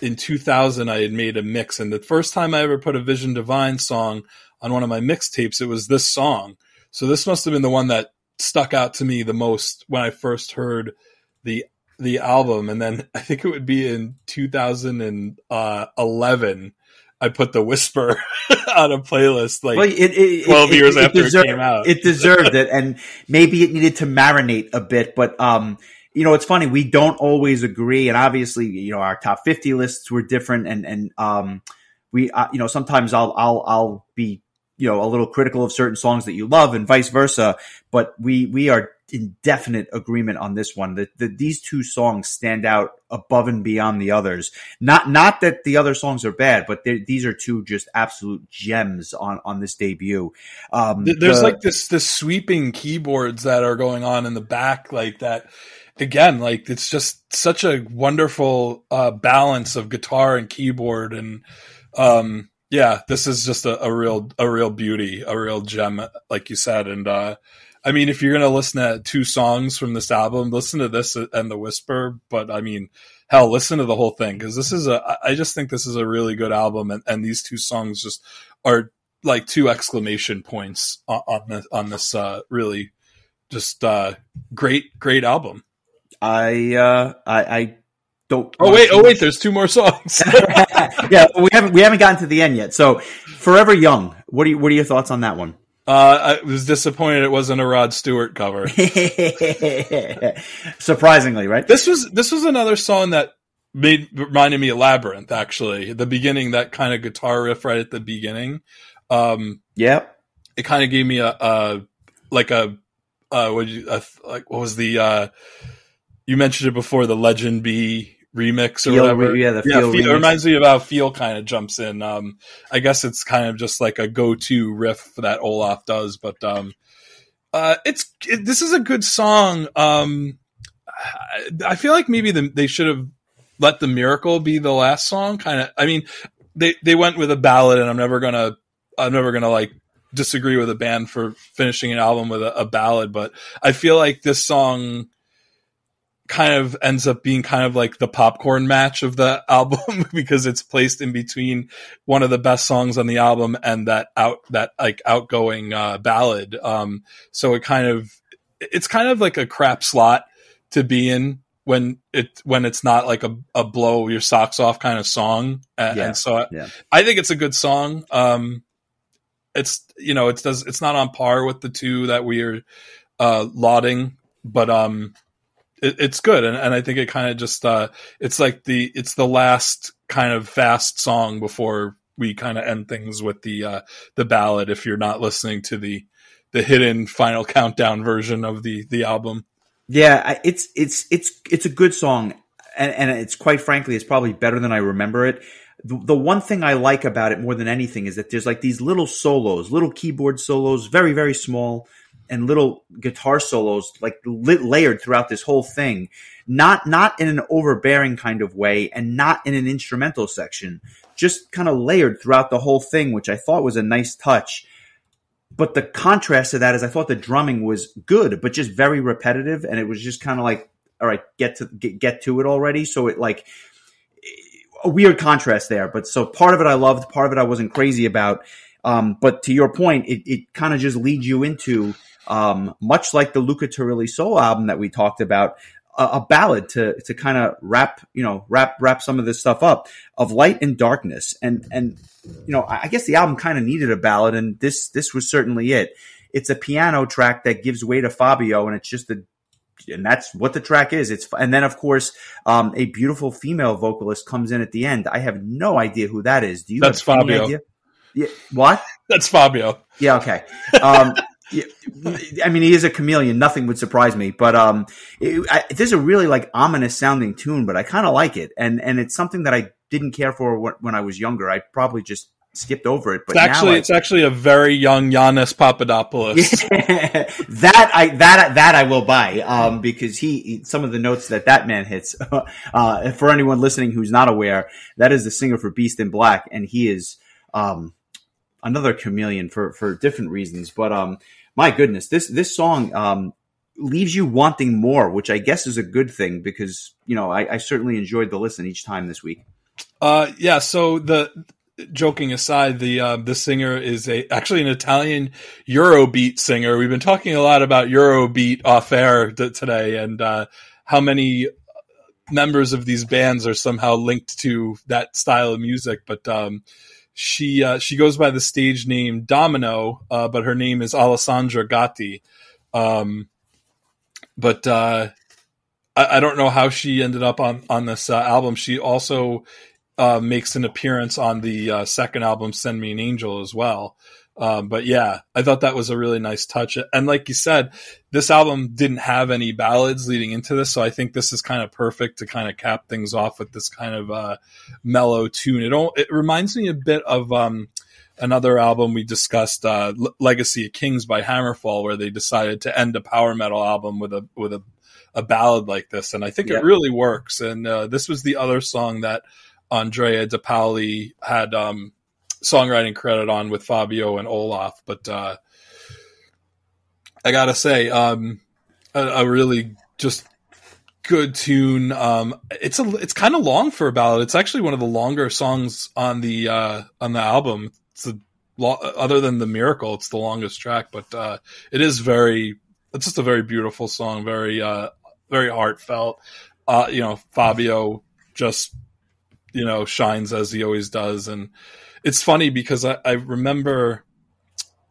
in 2000 I had made a mix, and the first time I ever put a Vision Divine song on one of my mixtapes, it was this song. So this must have been the one that stuck out to me the most when I first heard the album. And then I think it would be in 2011 I put The Whisper on a playlist 12 years after it came out. It deserved it, and maybe it needed to marinate a bit. But it's funny, we don't always agree, and obviously our top 50 lists were different, and we sometimes I'll be a little critical of certain songs that you love and vice versa, but we are in definite agreement on this one, that these two songs stand out above and beyond the others. Not that the other songs are bad, but these are two just absolute gems on this debut. There's this sweeping keyboards that are going on in the back like that. Again, it's just such a wonderful balance of guitar and keyboard, and yeah, this is just a real beauty, a real gem, like you said. And if you're gonna listen to two songs from this album, listen to this and The Whisper. But listen to the whole thing, because this is I just think this is a really good album, and these two songs just are like two exclamation points on this really just great album. I don't. Oh wait! There's two more songs. Yeah, we haven't gotten to the end yet. So, Forever Young. What are your thoughts on that one? I was disappointed it wasn't a Rod Stewart cover. Surprisingly, right? This was another song that reminded me of Labyrinth. Actually, at the beginning, that kind of guitar riff right at the beginning. It kind of gave me what was the you mentioned it before, the Legend B remix or feel, whatever. Yeah, feel it reminds me of how Feel kind of jumps in. I guess it's kind of just like a go-to riff that Olaf does, but this is a good song. I feel like maybe they should have let The Miracle be the last song. Kind of, they went with a ballad, and I'm never gonna like disagree with a band for finishing an album with a ballad, but I feel like this song kind of ends up being kind of like the popcorn match of the album, because it's placed in between one of the best songs on the album and that outgoing ballad. So it's kind of like a crap slot to be in when it's not like a blow your socks off kind of song. I think it's a good song. It's not on par with the two that we are lauding, but it's good, and I think it kind of just it's the last kind of fast song before we kind of end things with the ballad, if you're not listening to the hidden final countdown version of the album. Yeah, it's a good song, and it's quite frankly, it's probably better than I remember it. The one thing I like about it more than anything is that there's like these little solos, little keyboard solos, very, very small, and little guitar solos like layered throughout this whole thing, not in an overbearing kind of way, and not in an instrumental section, just kind of layered throughout the whole thing, which I thought was a nice touch. But the contrast to that is I thought the drumming was good, but just very repetitive. And it was just kind of like, all right, get to it already. So it like a weird contrast there. But so part of it I loved, part of it I wasn't crazy about. But to your point, it kind of just leads you into, much like the Luca Turilli Soul album that we talked about, a ballad to kind of wrap some of this stuff up, of light and darkness. And, you know, I guess the album kind of needed a ballad, and this was certainly it. It's a piano track that gives way to Fabio, and it's just and that's what the track is. And then of course, a beautiful female vocalist comes in at the end. I have no idea who that is. Do you? That's have Fabio. Any idea? Yeah, what? That's Fabio. Yeah. Okay. Yeah, I mean, he is a chameleon. Nothing would surprise me. But this is a really like ominous sounding tune, but I kind of like it, and it's something that I didn't care for when I was younger. I probably just skipped over it. But it's actually a very young Yannis Papadopoulos. Yeah, that I will buy because some of the notes that man hits. For anyone listening who's not aware, that is the singer for Beast in Black, and he is. Another chameleon for different reasons, but my goodness, this song leaves you wanting more, which I guess is a good thing because you know I certainly enjoyed the listen each time this week. Yeah. So joking aside, the singer is actually an Italian Eurobeat singer. We've been talking a lot about Eurobeat off air today, and how many members of these bands are somehow linked to that style of music, but. She goes by the stage name Domino, but her name is Alessandra Gatti. But I don't know how she ended up on this album. She also makes an appearance on the second album, Send Me an Angel, as well. But yeah, I thought that was a really nice touch. And like you said, this album didn't have any ballads leading into this. So I think this is kind of perfect to kind of cap things off with this kind of mellow tune. It reminds me a bit of another album we discussed, Legacy of Kings by Hammerfall, where they decided to end a power metal album with a ballad like this. And I think it really works. And this was the other song that Andrea De Paoli had songwriting credit on with Fabio and Olaf, but I gotta say, a really just good tune. It's kind of long for a ballad. It's actually one of the longer songs on the album. Other than The Miracle, it's the longest track, but it's just a very beautiful song, very very heartfelt. You know, Fabio just shines as he always does, and. It's funny because I remember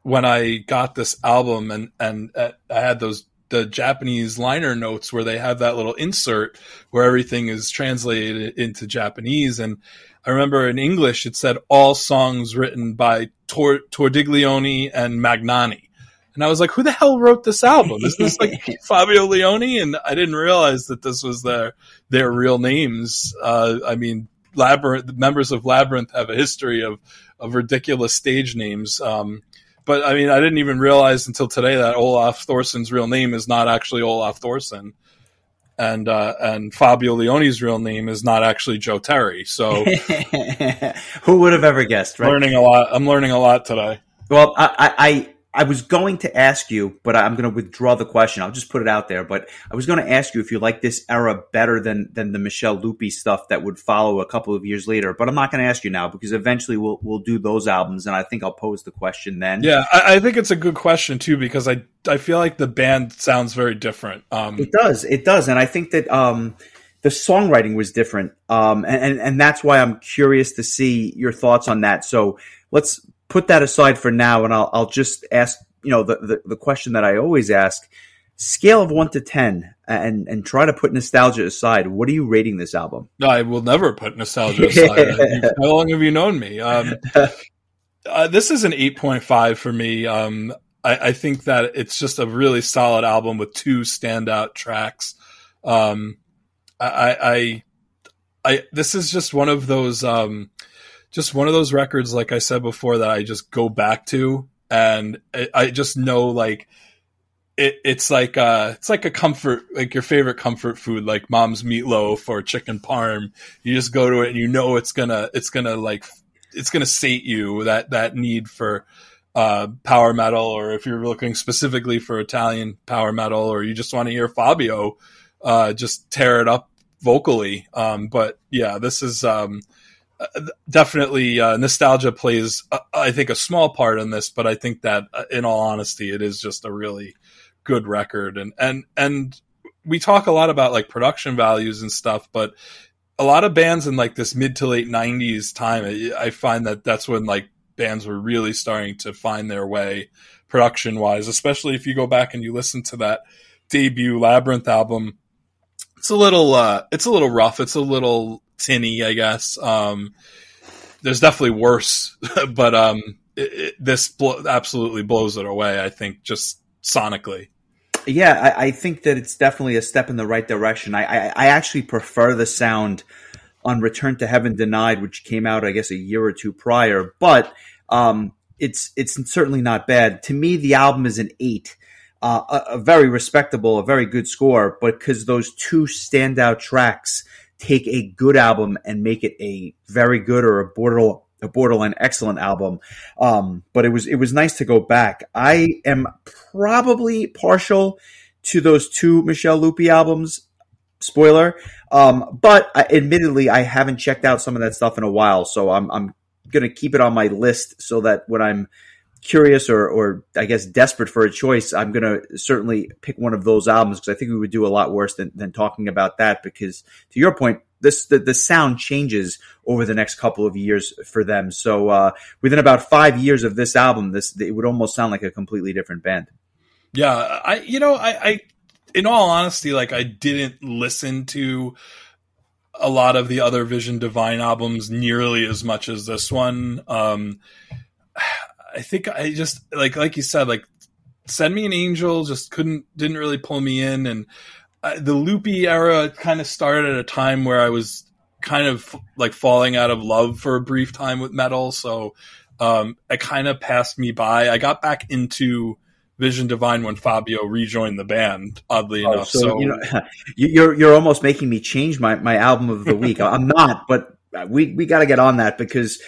when I got this album and I had the Japanese liner notes where they have that little insert where everything is translated into Japanese. And I remember in English, it said all songs written by Tordiglione and Magnani. And I was like, who the hell wrote this album? Is this like Fabio Lione? And I didn't realize that this was their real names. I mean, Labyrinth, members of Labyrinth have a history of ridiculous stage names. But I mean, I didn't even realize until today that Olaf Thorsen's real name is not actually Olaf Thorsen. And Fabio Leone's real name is not actually Joe Terry. So who would have ever guessed, right? I'm learning a lot today. Well, I was going to ask you, but I'm going to withdraw the question. I'll just put it out there. But I was going to ask you if you like this era better than the Michele Luppi stuff that would follow a couple of years later. But I'm not going to ask you now because eventually we'll do those albums, and I think I'll pose the question then. Yeah, I think it's a good question too because I feel like the band sounds very different. It does, and I think that the songwriting was different, and that's why I'm curious to see your thoughts on that. So let's. Put that aside for now, and I'll just ask the question that I always ask: scale of 1 to 10, and try to put nostalgia aside. What are you rating this album? No, I will never put nostalgia aside. How long have you known me? This is an 8.5 for me. I think that it's just a really solid album with two standout tracks. This is just one of those. Just one of those records, like I said before, that I just go back to, and I just know, like, It's like a comfort, like your favorite comfort food, like mom's meatloaf or chicken parm. You just go to it and you know it's gonna sate you, that need for power metal, or if you're looking specifically for Italian power metal, or you just want to hear Fabio just tear it up vocally. But yeah, this is definitely nostalgia plays, I think, a small part in this, but I think that in all honesty, it is just a really good record. And we talk a lot about like production values and stuff, but a lot of bands in like this mid to late 90s time, I find that that's when like bands were really starting to find their way production wise, especially if you go back and you listen to that debut Labyrinth album. It's a little rough. It's a little tinny, I guess. There's definitely worse, but this absolutely blows it away, I think, just sonically. Yeah, I think that it's definitely a step in the right direction. I actually prefer the sound on Return to Heaven Denied, which came out, I guess, a year or two prior, but it's certainly not bad. To me, the album is an 8. A very respectable, a very good score, but because those two standout tracks take a good album and make it a very good or a borderline excellent album. But it was nice to go back. I am probably partial to those two Michele Luppi albums. Spoiler. But admittedly, I haven't checked out some of that stuff in a while, so I'm going to keep it on my list so that when I'm curious or I guess desperate for a choice, I'm going to certainly pick one of those albums, because I think we would do a lot worse than talking about that, because to your point, the sound changes over the next couple of years for them. So within about 5 years of this album, it would almost sound like a completely different band. Yeah. I in all honesty, like, I didn't listen to a lot of the other Vision Divine albums nearly as much as this one. I think I just like you said, like Send Me an Angel just didn't really pull me in, and the Loopy era kind of started at a time where I was kind of like falling out of love for a brief time with metal, so it kind of passed me by. I got back into Vision Divine when Fabio rejoined the band, oddly enough. So you know, you're almost making me change my album of the week. I'm not, but we got to get on that, because.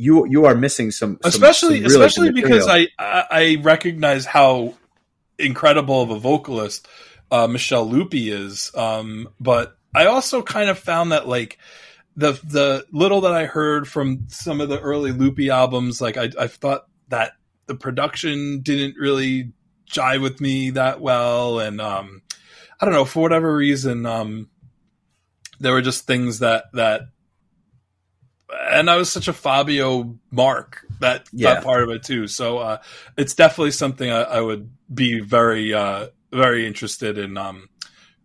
You are missing some especially because I recognize how incredible of a vocalist Michele Luppi is, but I also kind of found that like the little that I heard from some of the early Luppi albums, like I thought that the production didn't really jive with me that well, and I don't know, for whatever reason, there were just things that. And I was such a Fabio mark, that part of it too. So it's definitely something I would be very, very interested in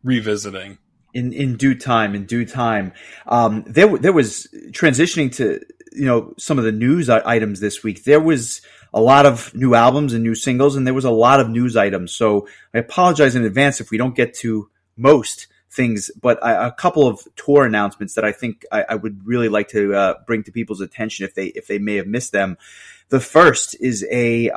revisiting. In due time. There was, transitioning to, you know, some of the news items this week, there was a lot of new albums and new singles, and there was a lot of news items. So I apologize in advance if we don't get to most things, but a couple of tour announcements that I think I would really like to bring to people's attention if they may have missed them. The first is a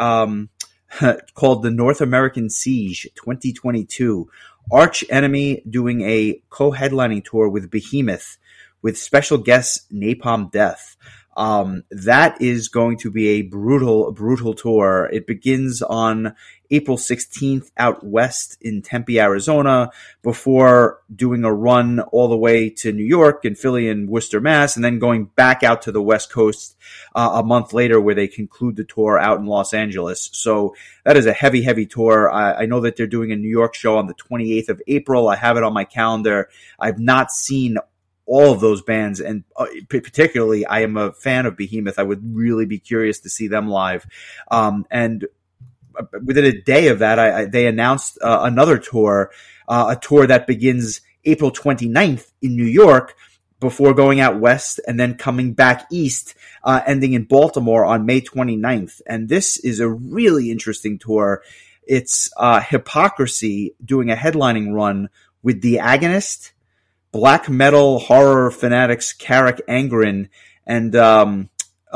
called the North American Siege 2022. Arch Enemy doing a co-headlining tour with Behemoth, with special guests Napalm Death. That is going to be a brutal, brutal tour. It begins on April 16th out west in Tempe, Arizona, before doing a run all the way to New York and Philly and Worcester, Mass., and then going back out to the West Coast a month later, where they conclude the tour out in Los Angeles. So that is a heavy, heavy tour. I know that they're doing a New York show on the 28th of April. I have it on my calendar. I've not seen all of those bands, and particularly I am a fan of Behemoth. I would really be curious to see them live. And within a day of that, they announced another tour, a tour that begins April 29th in New York, before going out west and then coming back east, ending in Baltimore on May 29th. And this is a really interesting tour. It's Hypocrisy doing a headlining run with The Agonist, black metal horror fanatics Carrick Angren, and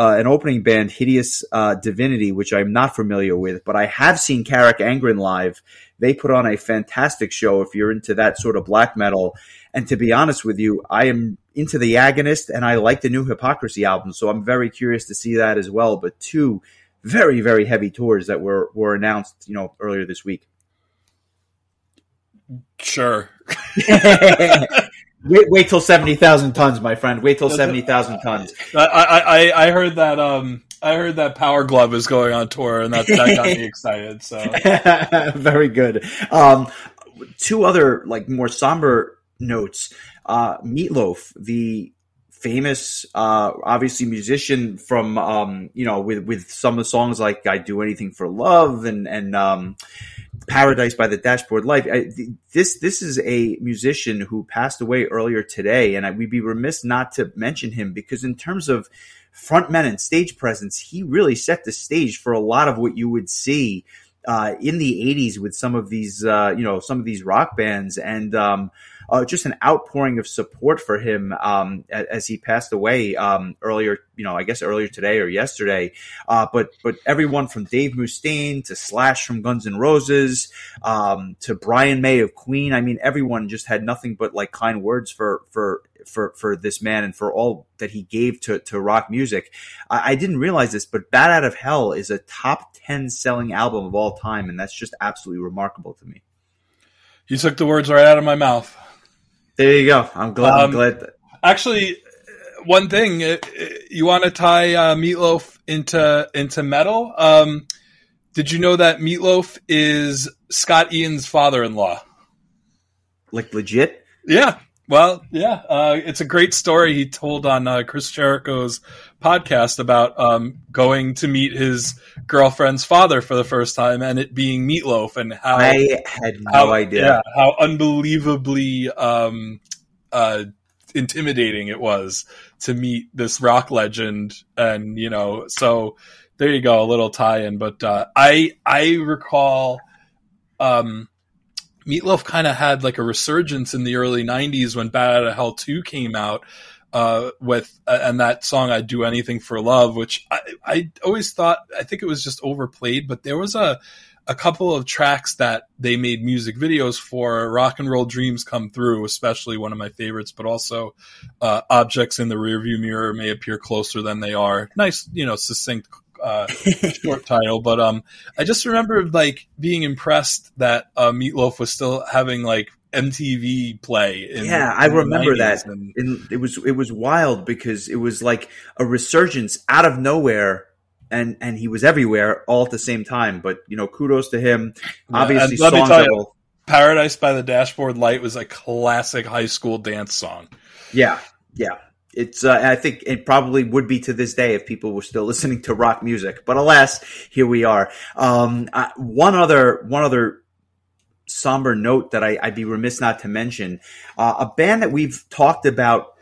an opening band, Hideous Divinity, which I'm not familiar with, but I have seen Carrick Angren live. They put on a fantastic show if you're into that sort of black metal. And to be honest with you, I am into The Agonist, and I like the new Hypocrisy album, so I'm very curious to see that as well. But two very, very heavy tours that were announced, you know, earlier this week. Sure. Wait till 70,000 tons, my friend. Wait till 70,000 tons. I heard that. I heard that Power Glove is going on tour, and that got me excited. So very good. Two other like more somber notes. Meatloaf, the famous, obviously musician from you know, with some of the songs like "I Do Anything for Love" and Paradise by the Dashboard Light. This is a musician who passed away earlier today, and we'd be remiss not to mention him because in terms of frontmen and stage presence, he really set the stage for a lot of what you would see in the 80s with some of these, you know, some of these rock bands, and just an outpouring of support for him as he passed away earlier, you know, I guess earlier today or yesterday. But everyone from Dave Mustaine to Slash from Guns N' Roses to Brian May of Queen. I mean, everyone just had nothing but like kind words for this man and for all that he gave to rock music. I didn't realize this, but Bat Out of Hell is a top 10 selling album of all time. And that's just absolutely remarkable to me. You took the words right out of my mouth. There you go. I'm glad. Actually, one thing, you want to tie Meatloaf into metal? Did you know that Meatloaf is Scott Ian's father-in-law? Like legit? Yeah. Well, yeah. It's a great story he told on Chris Jericho's podcast about going to meet his girlfriend's father for the first time, and it being Meatloaf, and how I had no idea how unbelievably intimidating it was to meet this rock legend, and you know, so there you go, a little tie-in. But I recall Meatloaf kind of had like a resurgence in the early '90s when Bat Out of Hell 2 came out. And that song "I Do Anything for Love," which I always thought, I think it was just overplayed, but there was a couple of tracks that they made music videos for. "Rock and Roll Dreams Come Through," especially one of my favorites, but also "Objects in the Rearview Mirror May Appear Closer Than They Are." Nice, you know, succinct short title, but I just remember like being impressed that Meatloaf was still having like MTV play. I remember that. And it was wild because it was like a resurgence out of nowhere, and he was everywhere all at the same time. But you know, kudos to him. Yeah, obviously, let me tell you, "Paradise by the Dashboard Light" was a classic high school dance song. Yeah, yeah. It's I think it probably would be to this day if people were still listening to rock music. But alas, here we are. One other somber note that I'd be remiss not to mention, a band that we've talked about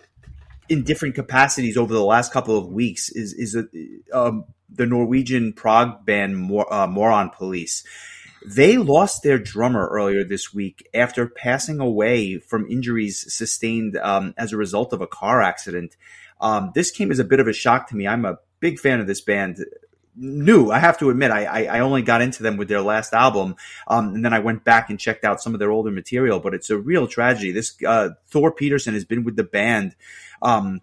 in different capacities over the last couple of weeks is the Norwegian prog band Moron Police. They lost their drummer earlier this week after passing away from injuries sustained as a result of a car accident. This came as a bit of a shock to me. I'm a big fan of this band. I have to admit, I only got into them with their last album, and then I went back and checked out some of their older material, but it's a real tragedy. This Thor Pedersen has been with the band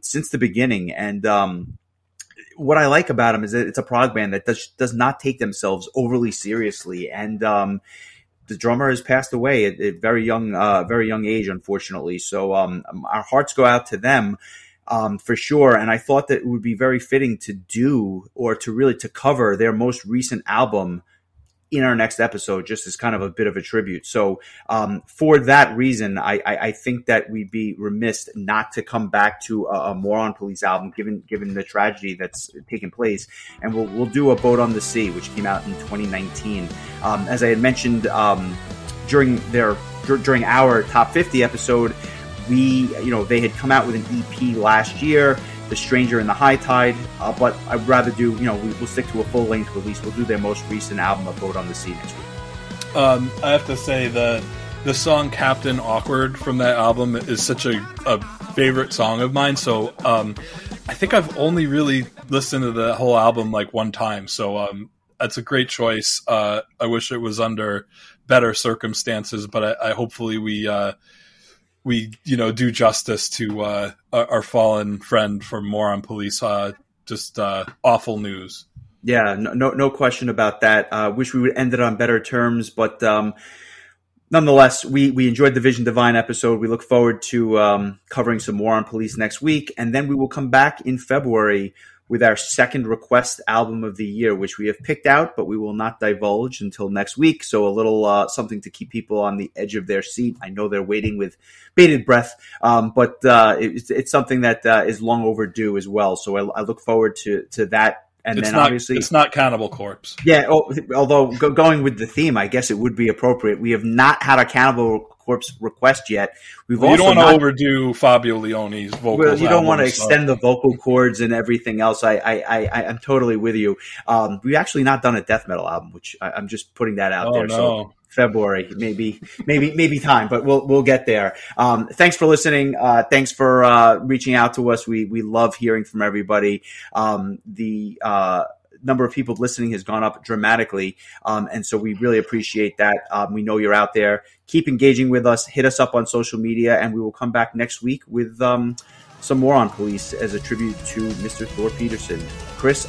since the beginning, and what I like about him is that it's a prog band that does not take themselves overly seriously, and the drummer has passed away at a very young age, unfortunately, so our hearts go out to them. For sure. And I thought that it would be very fitting to do, or to really to cover their most recent album in our next episode, just as kind of a bit of a tribute. So for that reason, I think that we'd be remiss not to come back to a Moron Police album, given the tragedy that's taken place. And we'll do A Boat on the Sea, which came out in 2019. As I had mentioned during our Top 50 episode, they had come out with an EP last year, The Stranger in the High Tide, but I'd rather do, you know, we'll stick to a full-length release. We'll do their most recent album, A Boat on the Sea, next week. I have to say the song "Captain Awkward" from that album is such a favorite song of mine, so I think I've only really listened to the whole album like one time, so that's a great choice. I wish it was under better circumstances, but I hopefully we do justice to our fallen friend from Moron Police. Just awful news. Yeah, no question about that. Wish we would end it on better terms, but nonetheless, we enjoyed the Vision Divine episode. We look forward to covering some more on Police next week, and then we will come back in February with our second request album of the year, which we have picked out, but we will not divulge until next week. So a little something to keep people on the edge of their seat. I know they're waiting with bated breath, but it's something that is long overdue as well. So I look forward to that. And it's then not, obviously it's not Cannibal Corpse. Yeah, although going with the theme, I guess it would be appropriate. We have not had a Cannibal Corpse request yet. You don't want to overdo Fabio Leone's vocals. Well, you don't want to extend the vocal cords and everything else. I'm totally with you. We've actually not done a death metal album, which I'm just putting that out there. No. So February, maybe time, but we'll get there. Thanks for listening. Thanks for reaching out to us. We love hearing from everybody. The number of people listening has gone up dramatically, and so we really appreciate that. We know you're out there. Keep engaging with us. Hit us up on social media, and we will come back next week with some more on Police as a tribute to Mr. Thor Peterson. Chris,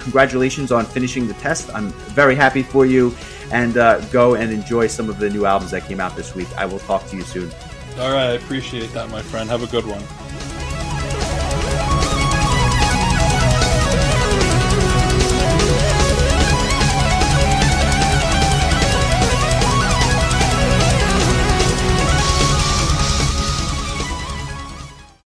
congratulations on finishing the test. I'm very happy for you, and go and enjoy some of the new albums that came out this week. I will talk to you soon. All right. I appreciate that, my friend. Have a good one.